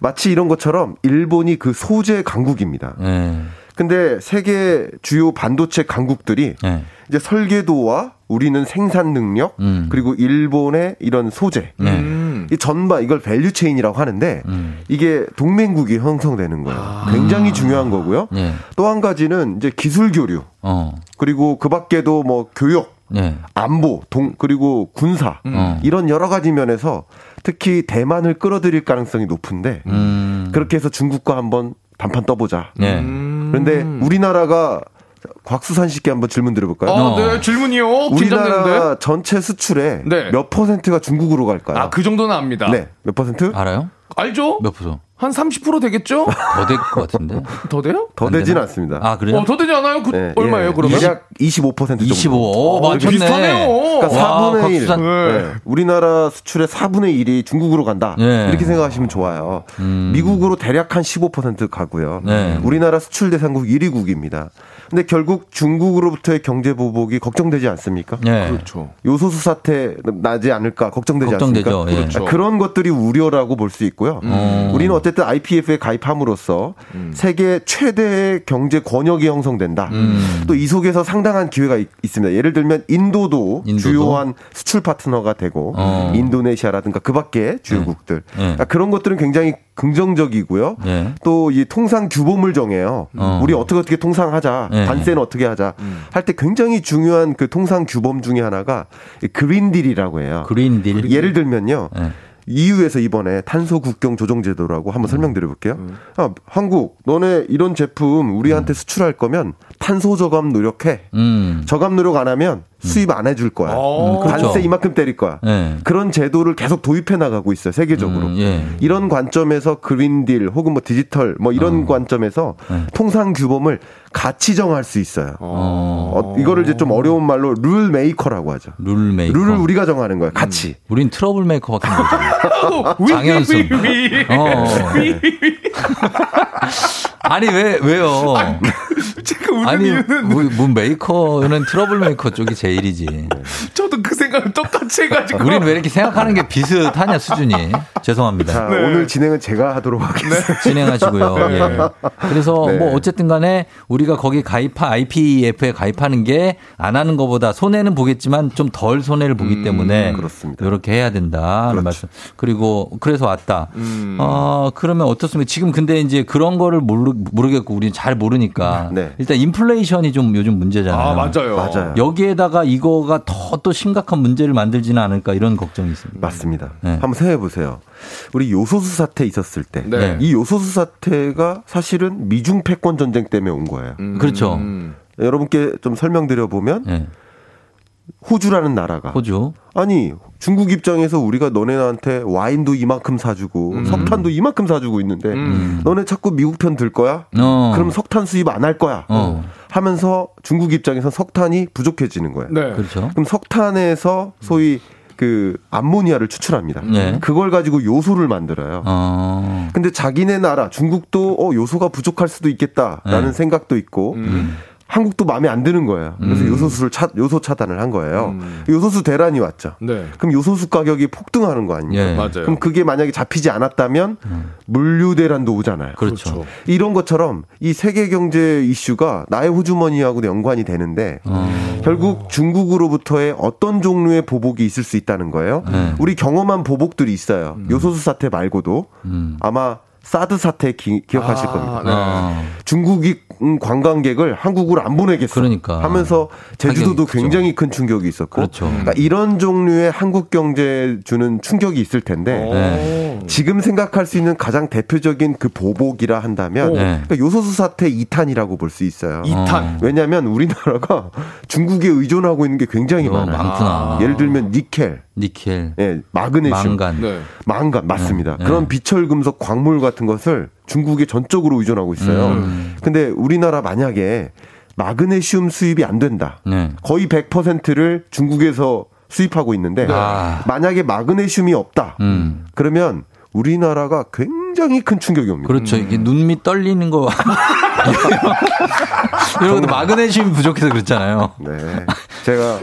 마치 이런 것처럼 일본이 그 소재 강국입니다. 근데 세계 주요 반도체 강국들이 이제 설계도와 우리는 생산 능력 그리고 일본의 이런 소재 이 전반 이걸 밸류 체인이라고 하는데 이게 동맹국이 형성되는 거예요. 굉장히 중요한 거고요. 또 한 가지는 이제 기술 교류 그리고 그 밖에도 뭐 교육, 안보, 그리고 군사 이런 여러 가지 면에서 특히 대만을 끌어들일 가능성이 높은데 그렇게 해서 중국과 한번 단판 떠보자. 그런데 우리나라가 곽수산 씨께 한번 질문 드려볼까요? 네, 질문이요. 우리나라 전체 수출의 몇 퍼센트가 중국으로 갈까요? 그 정도는 압니다. 네, 몇 퍼센트? 알아요? 알죠? 몇 퍼센트? 한 30% 되겠죠? 더 될 것 같은데. 더 돼요? 더 되진 않습니다. 그래요? 더 되지 않아요? 네, 얼마예요, 그러면? 약 25% 정도. 25. 맞췄네. 비슷하네요. 그러니까 4분의 1. 네. 우리나라 수출의 4분의 1이 중국으로 간다. 이렇게 생각하시면 좋아요. 미국으로 대략 한 15% 가고요. 우리나라 수출 대상국 1위국입니다. 근데 결국 중국으로부터의 경제 보복이 걱정되지 않습니까? 그렇죠. 요소수 사태 나지 않을까 걱정되죠, 않습니까? 그렇죠. 그런 것들이 우려라고 볼 수 있고요. 우리는 어쨌든 IPF에 가입함으로써 세계 최대의 경제 권역이 형성된다. 또 이 속에서 상당한 기회가 있습니다. 예를 들면 인도도 주요한 수출 파트너가 되고 인도네시아라든가 그 밖에 주요국들. 그러니까 그런 것들은 굉장히 긍정적이고요. 또 이 통상 규범을 정해요. 우리 어떻게 통상하자. 관세는 어떻게 하자. 할 때 굉장히 중요한 그 통상 규범 중에 하나가 그린딜이라고 해요. 그린딜. 예를 들면요. EU에서 이번에 탄소 국경 조정 제도라고 한번 설명드려볼게요. 한국, 너네 이런 제품 우리한테 수출할 거면 탄소 저감 노력해. 저감 노력 안 하면 수입 안 해줄 거야. 관세 그렇죠. 이만큼 때릴 거야. 그런 제도를 계속 도입해 나가고 있어요. 세계적으로. 이런 관점에서 그린딜 혹은 뭐 디지털 뭐 이런 관점에서 통상 규범을 같이 정할 수 있어요. 이거를 이제 좀 어려운 말로 룰 메이커라고 하죠. 룰 메이커. 룰을 우리가 정하는 거예요. 같이. 우린 트러블 메이커 같은 거죠. 장현승. 아니 왜요? 제가 우는 이유는 문 메이커는 트러블 메이커 쪽이 제일이지. 저도 그 생각을 똑같이 해가지고. 우린 왜 이렇게 생각하는 게 비슷하냐 수준이. 죄송합니다. 자, 오늘 진행은 제가 하도록 하겠습니다. 진행하시고요. 그래서 뭐 어쨌든간에 우리가 거기 IPF에 가입하는 게 안 하는 것보다 손해는 보겠지만 좀 덜 손해를 보기 때문에 그렇습니다. 이렇게 해야 된다. 말씀. 그리고 그래서 왔다. 그러면 어떻습니까? 지금 근데 이제 그런 거를 모르겠고 우리는 잘 모르니까 일단 인플레이션이 좀 요즘 문제잖아요. 맞아요. 여기에다가 이거가 더 심각한 문제를 만들지는 않을까 이런 걱정이 있습니다. 맞습니다. 한번 생각해 보세요. 우리 요소수 사태 있었을 때 이 요소수 사태가 사실은 미중 패권 전쟁 때문에 온 거예요. 그렇죠. 여러분께 좀 설명드려 보면 호주라는 나라가 아니 중국 입장에서 우리가 너네 나한테 와인도 이만큼 사주고 석탄도 이만큼 사주고 있는데 너네 자꾸 미국 편 들 거야? 그럼 석탄 수입 안 할 거야? 하면서 중국 입장에서 석탄이 부족해지는 거예요. 그렇죠. 그럼 석탄에서 소위 그 암모니아를 추출합니다. 그걸 가지고 요소를 만들어요. 근데 자기네 나라 중국도 요소가 부족할 수도 있겠다라는 생각도 있고 한국도 마음에 안 드는 거예요. 그래서 요소 차단을 한 거예요. 요소수 대란이 왔죠. 그럼 요소수 가격이 폭등하는 거 아닙니까? 맞아요. 그럼 그게 만약에 잡히지 않았다면 물류 대란도 오잖아요. 그렇죠. 이런 것처럼 이 세계 경제 이슈가 나의 호주머니하고도 연관이 되는데 결국 중국으로부터의 어떤 종류의 보복이 있을 수 있다는 거예요. 우리 경험한 보복들이 있어요. 요소수 사태 말고도 아마 사드 사태 기억하실 겁니다. 중국이 관광객을 한국으로 안 보내겠어. 그러니까. 하면서 제주도도 굉장히 큰 충격이 있었고. 그렇죠. 그러니까 이런 종류의 한국 경제에 주는 충격이 있을 텐데 지금 생각할 수 있는 가장 대표적인 그 보복이라 한다면 그러니까 요소수 사태 2탄이라고 볼 수 있어요. 2탄. 왜냐하면 우리나라가 중국에 의존하고 있는 게 굉장히 많아요. 많구나. 예를 들면 니켈. 마그네슘. 망간. 맞습니다. 그런 비철금속 광물 같은 것을 중국에 전적으로 의존하고 있어요. 근데 우리나라 만약에 마그네슘 수입이 안 된다. 거의 100%를 중국에서 수입하고 있는데 만약에 마그네슘이 없다. 그러면 우리나라가 굉장히 큰 충격이 옵니다. 그렇죠. 이게 눈밑 떨리는 거. 이런 것도 마그네슘이 부족해서 그렇잖아요. 제가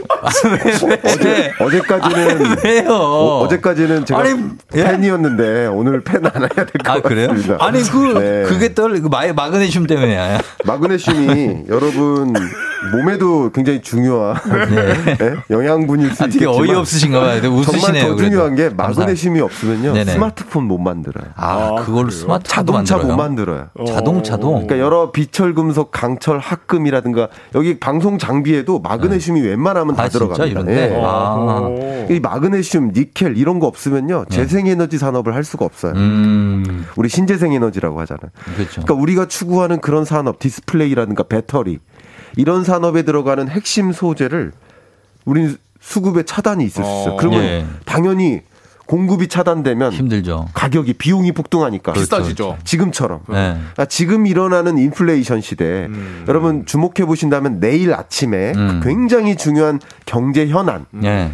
어제까지는 왜요? 어제까지는 제가 아니, 예? 팬이었는데 오늘 팬 안 해야 될 것 같습니다. 그래요? 아니 그게 떨리고 마그네슘 때문에 마그네슘이 여러분 몸에도 굉장히 중요한 네. 네? 영양분일 수 있겠지만 되게 어이없으신가 봐요. 웃으시네요. 정말 더 중요한 게 마그네슘이 없으면요 네네. 스마트폰 못 만들어요. 그걸로 스마트 자동차 만들어요? 못 만들어요. 자동차도. 그러니까 여러 비철 금속, 강철, 합금이라든가 여기 방송 장비에도 마그네슘이 네. 웬만하면 다 들어갑니다. 이런데? 네. 이 마그네슘, 니켈 이런 거 없으면요 재생에너지 산업을 할 수가 없어요. 우리 신재생에너지라고 하잖아요. 그렇죠. 그러니까 우리가 추구하는 그런 산업, 디스플레이라든가 배터리 이런 산업에 들어가는 핵심 소재를 우리는 수급에 차단이 있을 수 있어요. 그러면 예. 당연히 공급이 차단되면 힘들죠. 가격이 비용이 폭등하니까 비싸지죠. 지금처럼. 네. 그러니까 지금 일어나는 인플레이션 시대에 여러분 주목해 보신다면 내일 아침에 굉장히 중요한 경제 현안.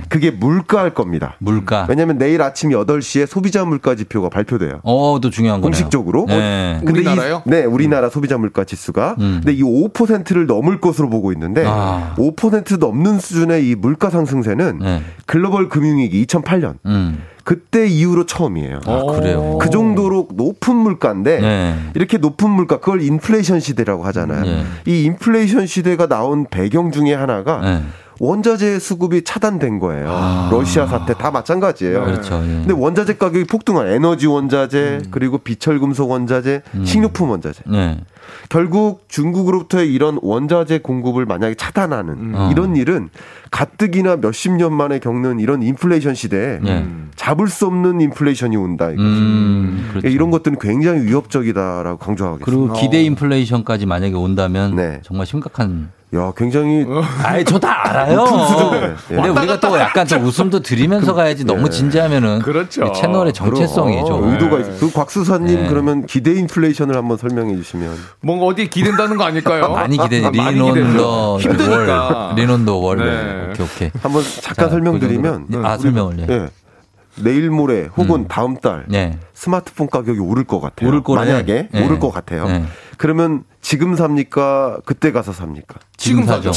그게 물가일 겁니다. 물가. 왜냐하면 내일 아침 8시에 소비자 물가 지표가 발표돼요. 또 중요한 거네요. 공식적으로. 네. 근데 우리나라요? 네. 우리나라 소비자 물가 지수가. 근데 이 5%를 넘을 것으로 보고 있는데 5% 넘는 수준의 이 물가 상승세는 글로벌 금융위기 2008년. 그때 이후로 처음이에요. 그래요? 그 정도로 높은 물가인데 이렇게 높은 물가 그걸 인플레이션 시대라고 하잖아요. 이 인플레이션 시대가 나온 배경 중에 하나가 원자재 수급이 차단된 거예요. 러시아 사태 다 마찬가지예요. 그렇죠. 근데 원자재 가격이 폭등한 에너지 원자재 그리고 비철금속 원자재 식료품 원자재 결국 중국으로부터의 이런 원자재 공급을 만약에 차단하는 이런 일은 가뜩이나 몇십 년 만에 겪는 이런 인플레이션 시대에 잡을 수 없는 인플레이션이 온다 이거죠. 그렇죠. 이런 것들은 굉장히 위협적이다라고 강조하고 있습니다. 그리고 기대 인플레이션까지 만약에 온다면 정말 심각한. 야, 굉장히. 저 다 알아요. 근데 우리가 또 약간 좀 웃음도 드리면서 가야지 너무 진지하면은. 그렇죠. 채널의 정체성이 좀. 의도가 있어요. 그 곽수사님 그러면 기대 인플레이션을 한번 설명해 주시면. 뭔가 어디에 기댄다는 거 아닐까요? 많이 기대죠. 리논더 월. 오케이. 한번 잠깐 설명드리면. 설명을. 내일 모레 혹은 다음 달 스마트폰 가격이 오를 것 같아요. 만약에 오를 것 같아요. 그러면 지금 삽니까? 그때 가서 삽니까? 지금 사죠.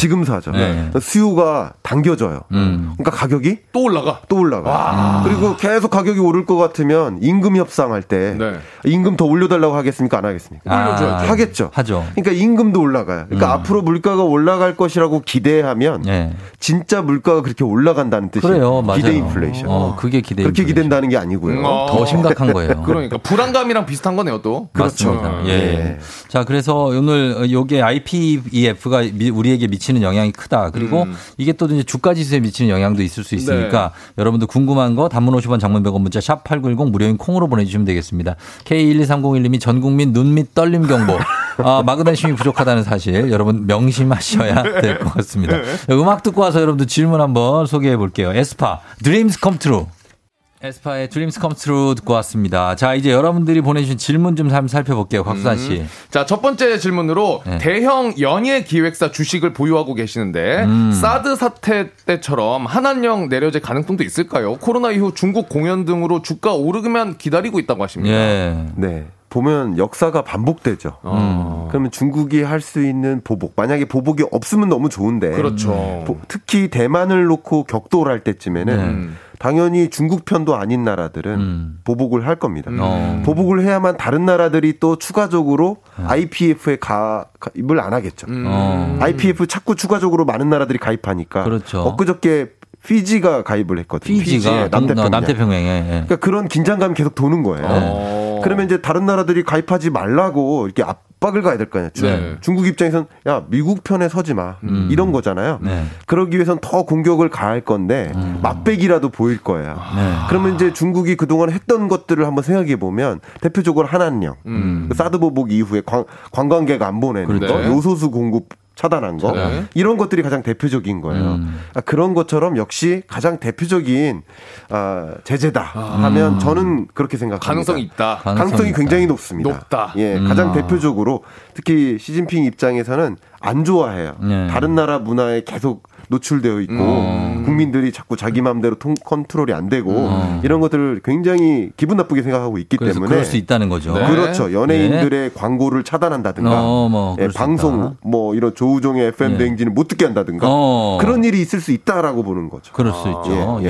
수요가 당겨져요. 그러니까 가격이 또 올라가. 그리고 계속 가격이 오를 것 같으면 임금 협상할 때 임금 더 올려달라고 하겠습니까? 안 하겠습니까? 올려줘야죠. 하겠죠. 하죠. 그러니까 임금도 올라가요. 그러니까 앞으로 물가가 올라갈 것이라고 기대하면 진짜 물가가 그렇게 올라간다는 뜻이에요. 그래요. 맞아요. 기대 인플레이션. 그게 기대. 그렇게 기댄다는 게 아니고요. 더 심각한 거예요. 그러니까 불안감이랑 비슷한 거네요, 또. 그렇죠. 맞습니다. 자, 그래서 오늘 요게 IPEF가 우리에게 미치는 영향이 크다. 그리고 이게 또 이제 주가 지수에 미치는 영향도 있을 수 있으니까 여러분들 궁금한 거 단문 50원 장문 100원 문자 샵 8910 무료인 콩으로 보내주시면 되겠습니다. K12301님이 전 국민 눈 밑 떨림 경보. 마그네슘이 부족하다는 사실 여러분 명심하셔야 될 것 같습니다. 음악 듣고 와서 여러분들 질문 한번 소개해 볼게요. 에스파 Dreams Come True. 에스파의 Dreams Come True 듣고 왔습니다. 자, 이제 여러분들이 보내주신 질문 좀 한번 살펴볼게요. 곽수산 씨. 자, 첫 번째 질문으로 대형 연예 기획사 주식을 보유하고 계시는데 사드 사태 때처럼 한한령 내려제 가능성도 있을까요? 코로나 이후 중국 공연 등으로 주가 오르기만 기다리고 있다고 하십니다. 네. 보면 역사가 반복되죠. 그러면 중국이 할 수 있는 보복. 만약에 보복이 없으면 너무 좋은데. 그렇죠. 특히 대만을 놓고 격돌할 때쯤에는 당연히 중국 편도 아닌 나라들은 보복을 할 겁니다. 보복을 해야만 다른 나라들이 또 추가적으로 IPF에 가입을 안 하겠죠. IPF 자꾸 추가적으로 많은 나라들이 가입하니까. 그렇죠. 엊그저께 피지가 가입을 했거든요. 피지가 남태평양에. 그러니까 그런 긴장감이 계속 도는 거예요. 그러면 이제 다른 나라들이 가입하지 말라고 이렇게 압박을 가야 될 거 아니에요. 중국 입장에서는 야, 미국 편에 서지 마. 이런 거잖아요. 그러기 위해서는 더 공격을 가할 건데 맛배기라도 보일 거예요. 그러면 이제 중국이 그동안 했던 것들을 한번 생각해 보면 대표적으로 한한령. 사드 보복 이후에 관광객 안 보내는 거, 요소수 공급 차단한 거 이런 것들이 가장 대표적인 거예요. 그런 것처럼 역시 가장 대표적인 제재다 하면 저는 그렇게 생각합니다. 가능성이 있다. 가능성이 굉장히 높습니다. 높다. 예, 가장 대표적으로 특히 시진핑 입장에서는 안 좋아해요. 다른 나라 문화에 계속 노출되어 있고 국민들이 자꾸 자기 마음대로 컨트롤이 안 되고 이런 것들을 굉장히 기분 나쁘게 생각하고 있기 때문에 그럴 수 있다는 거죠. 네. 그렇죠. 연예인들의 광고를 차단한다든가 방송 뭐 이런 조우종의 FM 대행진을 못 듣게 한다든가 그런 일이 있을 수 있다라고 보는 거죠. 그럴 수 있죠.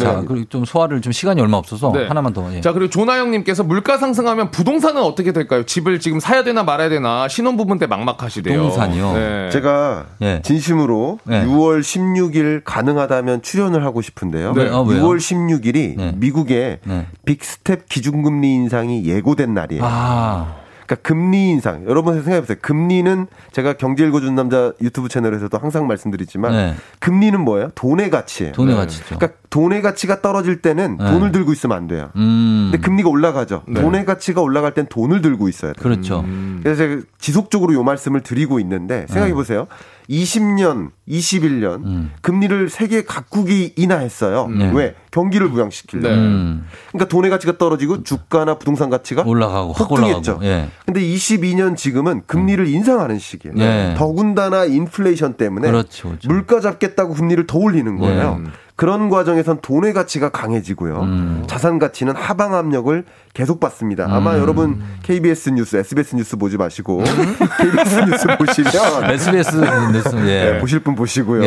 자, 그리고 좀 소화를 좀 시간이 얼마 없어서 하나만 더. 자, 그리고 조나영님께서 물가 상승하면 부동산은 어떻게 될까요? 집을 지금 사야 되나 말아야 되나 신혼부부 때 막막하시대요. 부동산이요. 네. 제가 진심으로 6월 16일 가능하다면 출연을 하고 싶은데요. 네. 6월 16일이 미국의 빅스텝 기준금리 인상이 예고된 날이에요. 아. 그러니까 금리 인상. 여러분 생각해보세요. 금리는 제가 경제 읽어주는 남자 유튜브 채널에서도 항상 말씀드리지만 금리는 뭐예요? 돈의 가치예요. 돈의 가치죠. 그러니까 돈의 가치가 떨어질 때는 돈을 들고 있으면 안 돼요. 근데 금리가 올라가죠. 돈의 가치가 올라갈 땐 돈을 들고 있어야 돼요. 그렇죠. 그래서 제가 지속적으로 요 말씀을 드리고 있는데 생각해보세요. 20년, 21년 금리를 세계 각국이 인하했어요. 왜? 경기를 부양시키려고. 그러니까 돈의 가치가 떨어지고 주가나 부동산 가치가 올라가고 폭등했죠. 그런데 22년 지금은 금리를 인상하는 시기예요. 더군다나 인플레이션 때문에 그렇죠. 물가 잡겠다고 금리를 더 올리는 거예요. 그런 과정에선 돈의 가치가 강해지고요. 자산 가치는 하방 압력을 계속 받습니다. 아마 여러분 KBS 뉴스, SBS 뉴스 보지 마시고 KBS 뉴스 보시면 SBS 뉴스 보실 분 보시고요.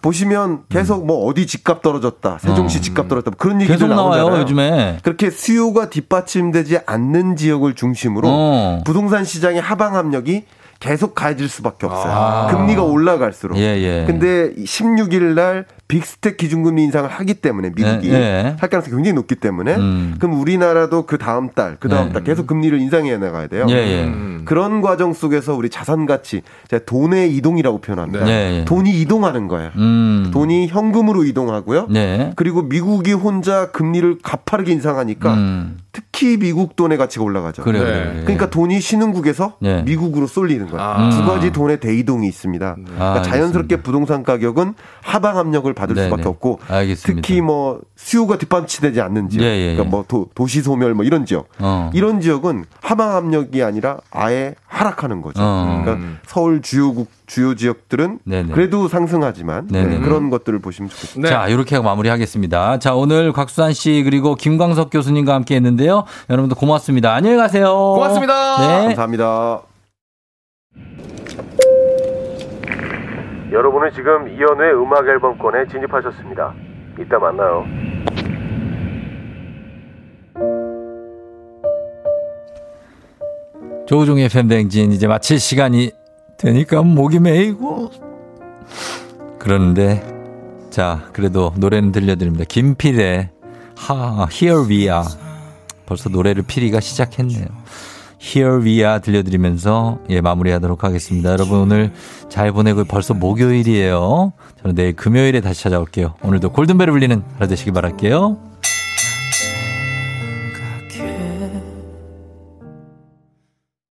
보시면 계속 뭐 어디 집값 떨어졌다, 세종시 집값 떨어졌다 그런 얘기들 나오잖아요. 나와요 요즘에. 그렇게 수요가 뒷받침되지 않는 지역을 중심으로 부동산 시장의 하방 압력이 계속 가해질 수밖에 없어요. 금리가 올라갈수록. 근데 16일 날 빅스텝 기준금리 인상을 하기 때문에 미국이 할 가능성이 굉장히 높기 때문에 그럼 우리나라도 그 다음 달, 그 다음 달 계속 금리를 인상해 나가야 돼요. 그런 과정 속에서 우리 자산 가치, 돈의 이동이라고 표현합니다. 돈이 이동하는 거예요. 돈이 현금으로 이동하고요. 그리고 미국이 혼자 금리를 가파르게 인상하니까 특히 미국 돈의 가치가 올라가죠. 그러니까 돈이 신흥국에서 미국으로 쏠리는 거예요. 두 가지 돈의 대이동이 있습니다. 그러니까 자연스럽게 부동산 가격은 하방 압력을 받을 수밖에 없고 알겠습니다. 특히 뭐 수요가 뒷받침되지 않는 지역, 그러니까 뭐 도시 소멸 뭐 이런 지역, 이런 지역은 하방 압력이 아니라 아예 하락하는 거죠. 그러니까 서울 주요 지역들은 그래도 상승하지만 그런 것들을 보시면 좋겠습니다. 자, 이렇게 마무리하겠습니다. 자, 오늘 곽수산 씨 그리고 김광석 교수님과 함께했는데요. 여러분들 고맙습니다. 안녕히 가세요. 고맙습니다. 감사합니다. 여러분은 지금 이현우의 음악 앨범권에 진입하셨습니다. 이따 만나요. 조우종의 팬댕진 이제 마칠 시간이 되니까 목이 메이고 그러는데 자 그래도 노래는 들려드립니다. 김필의 Here We Are. 벌써 노래를 피리가 시작했네요. Here We Are 들려드리면서 마무리하도록 하겠습니다. 여러분 오늘 잘 보내고 벌써 목요일이에요. 저는 내일 금요일에 다시 찾아올게요. 오늘도 골든벨을 울리는 하루 되시길 바랄게요.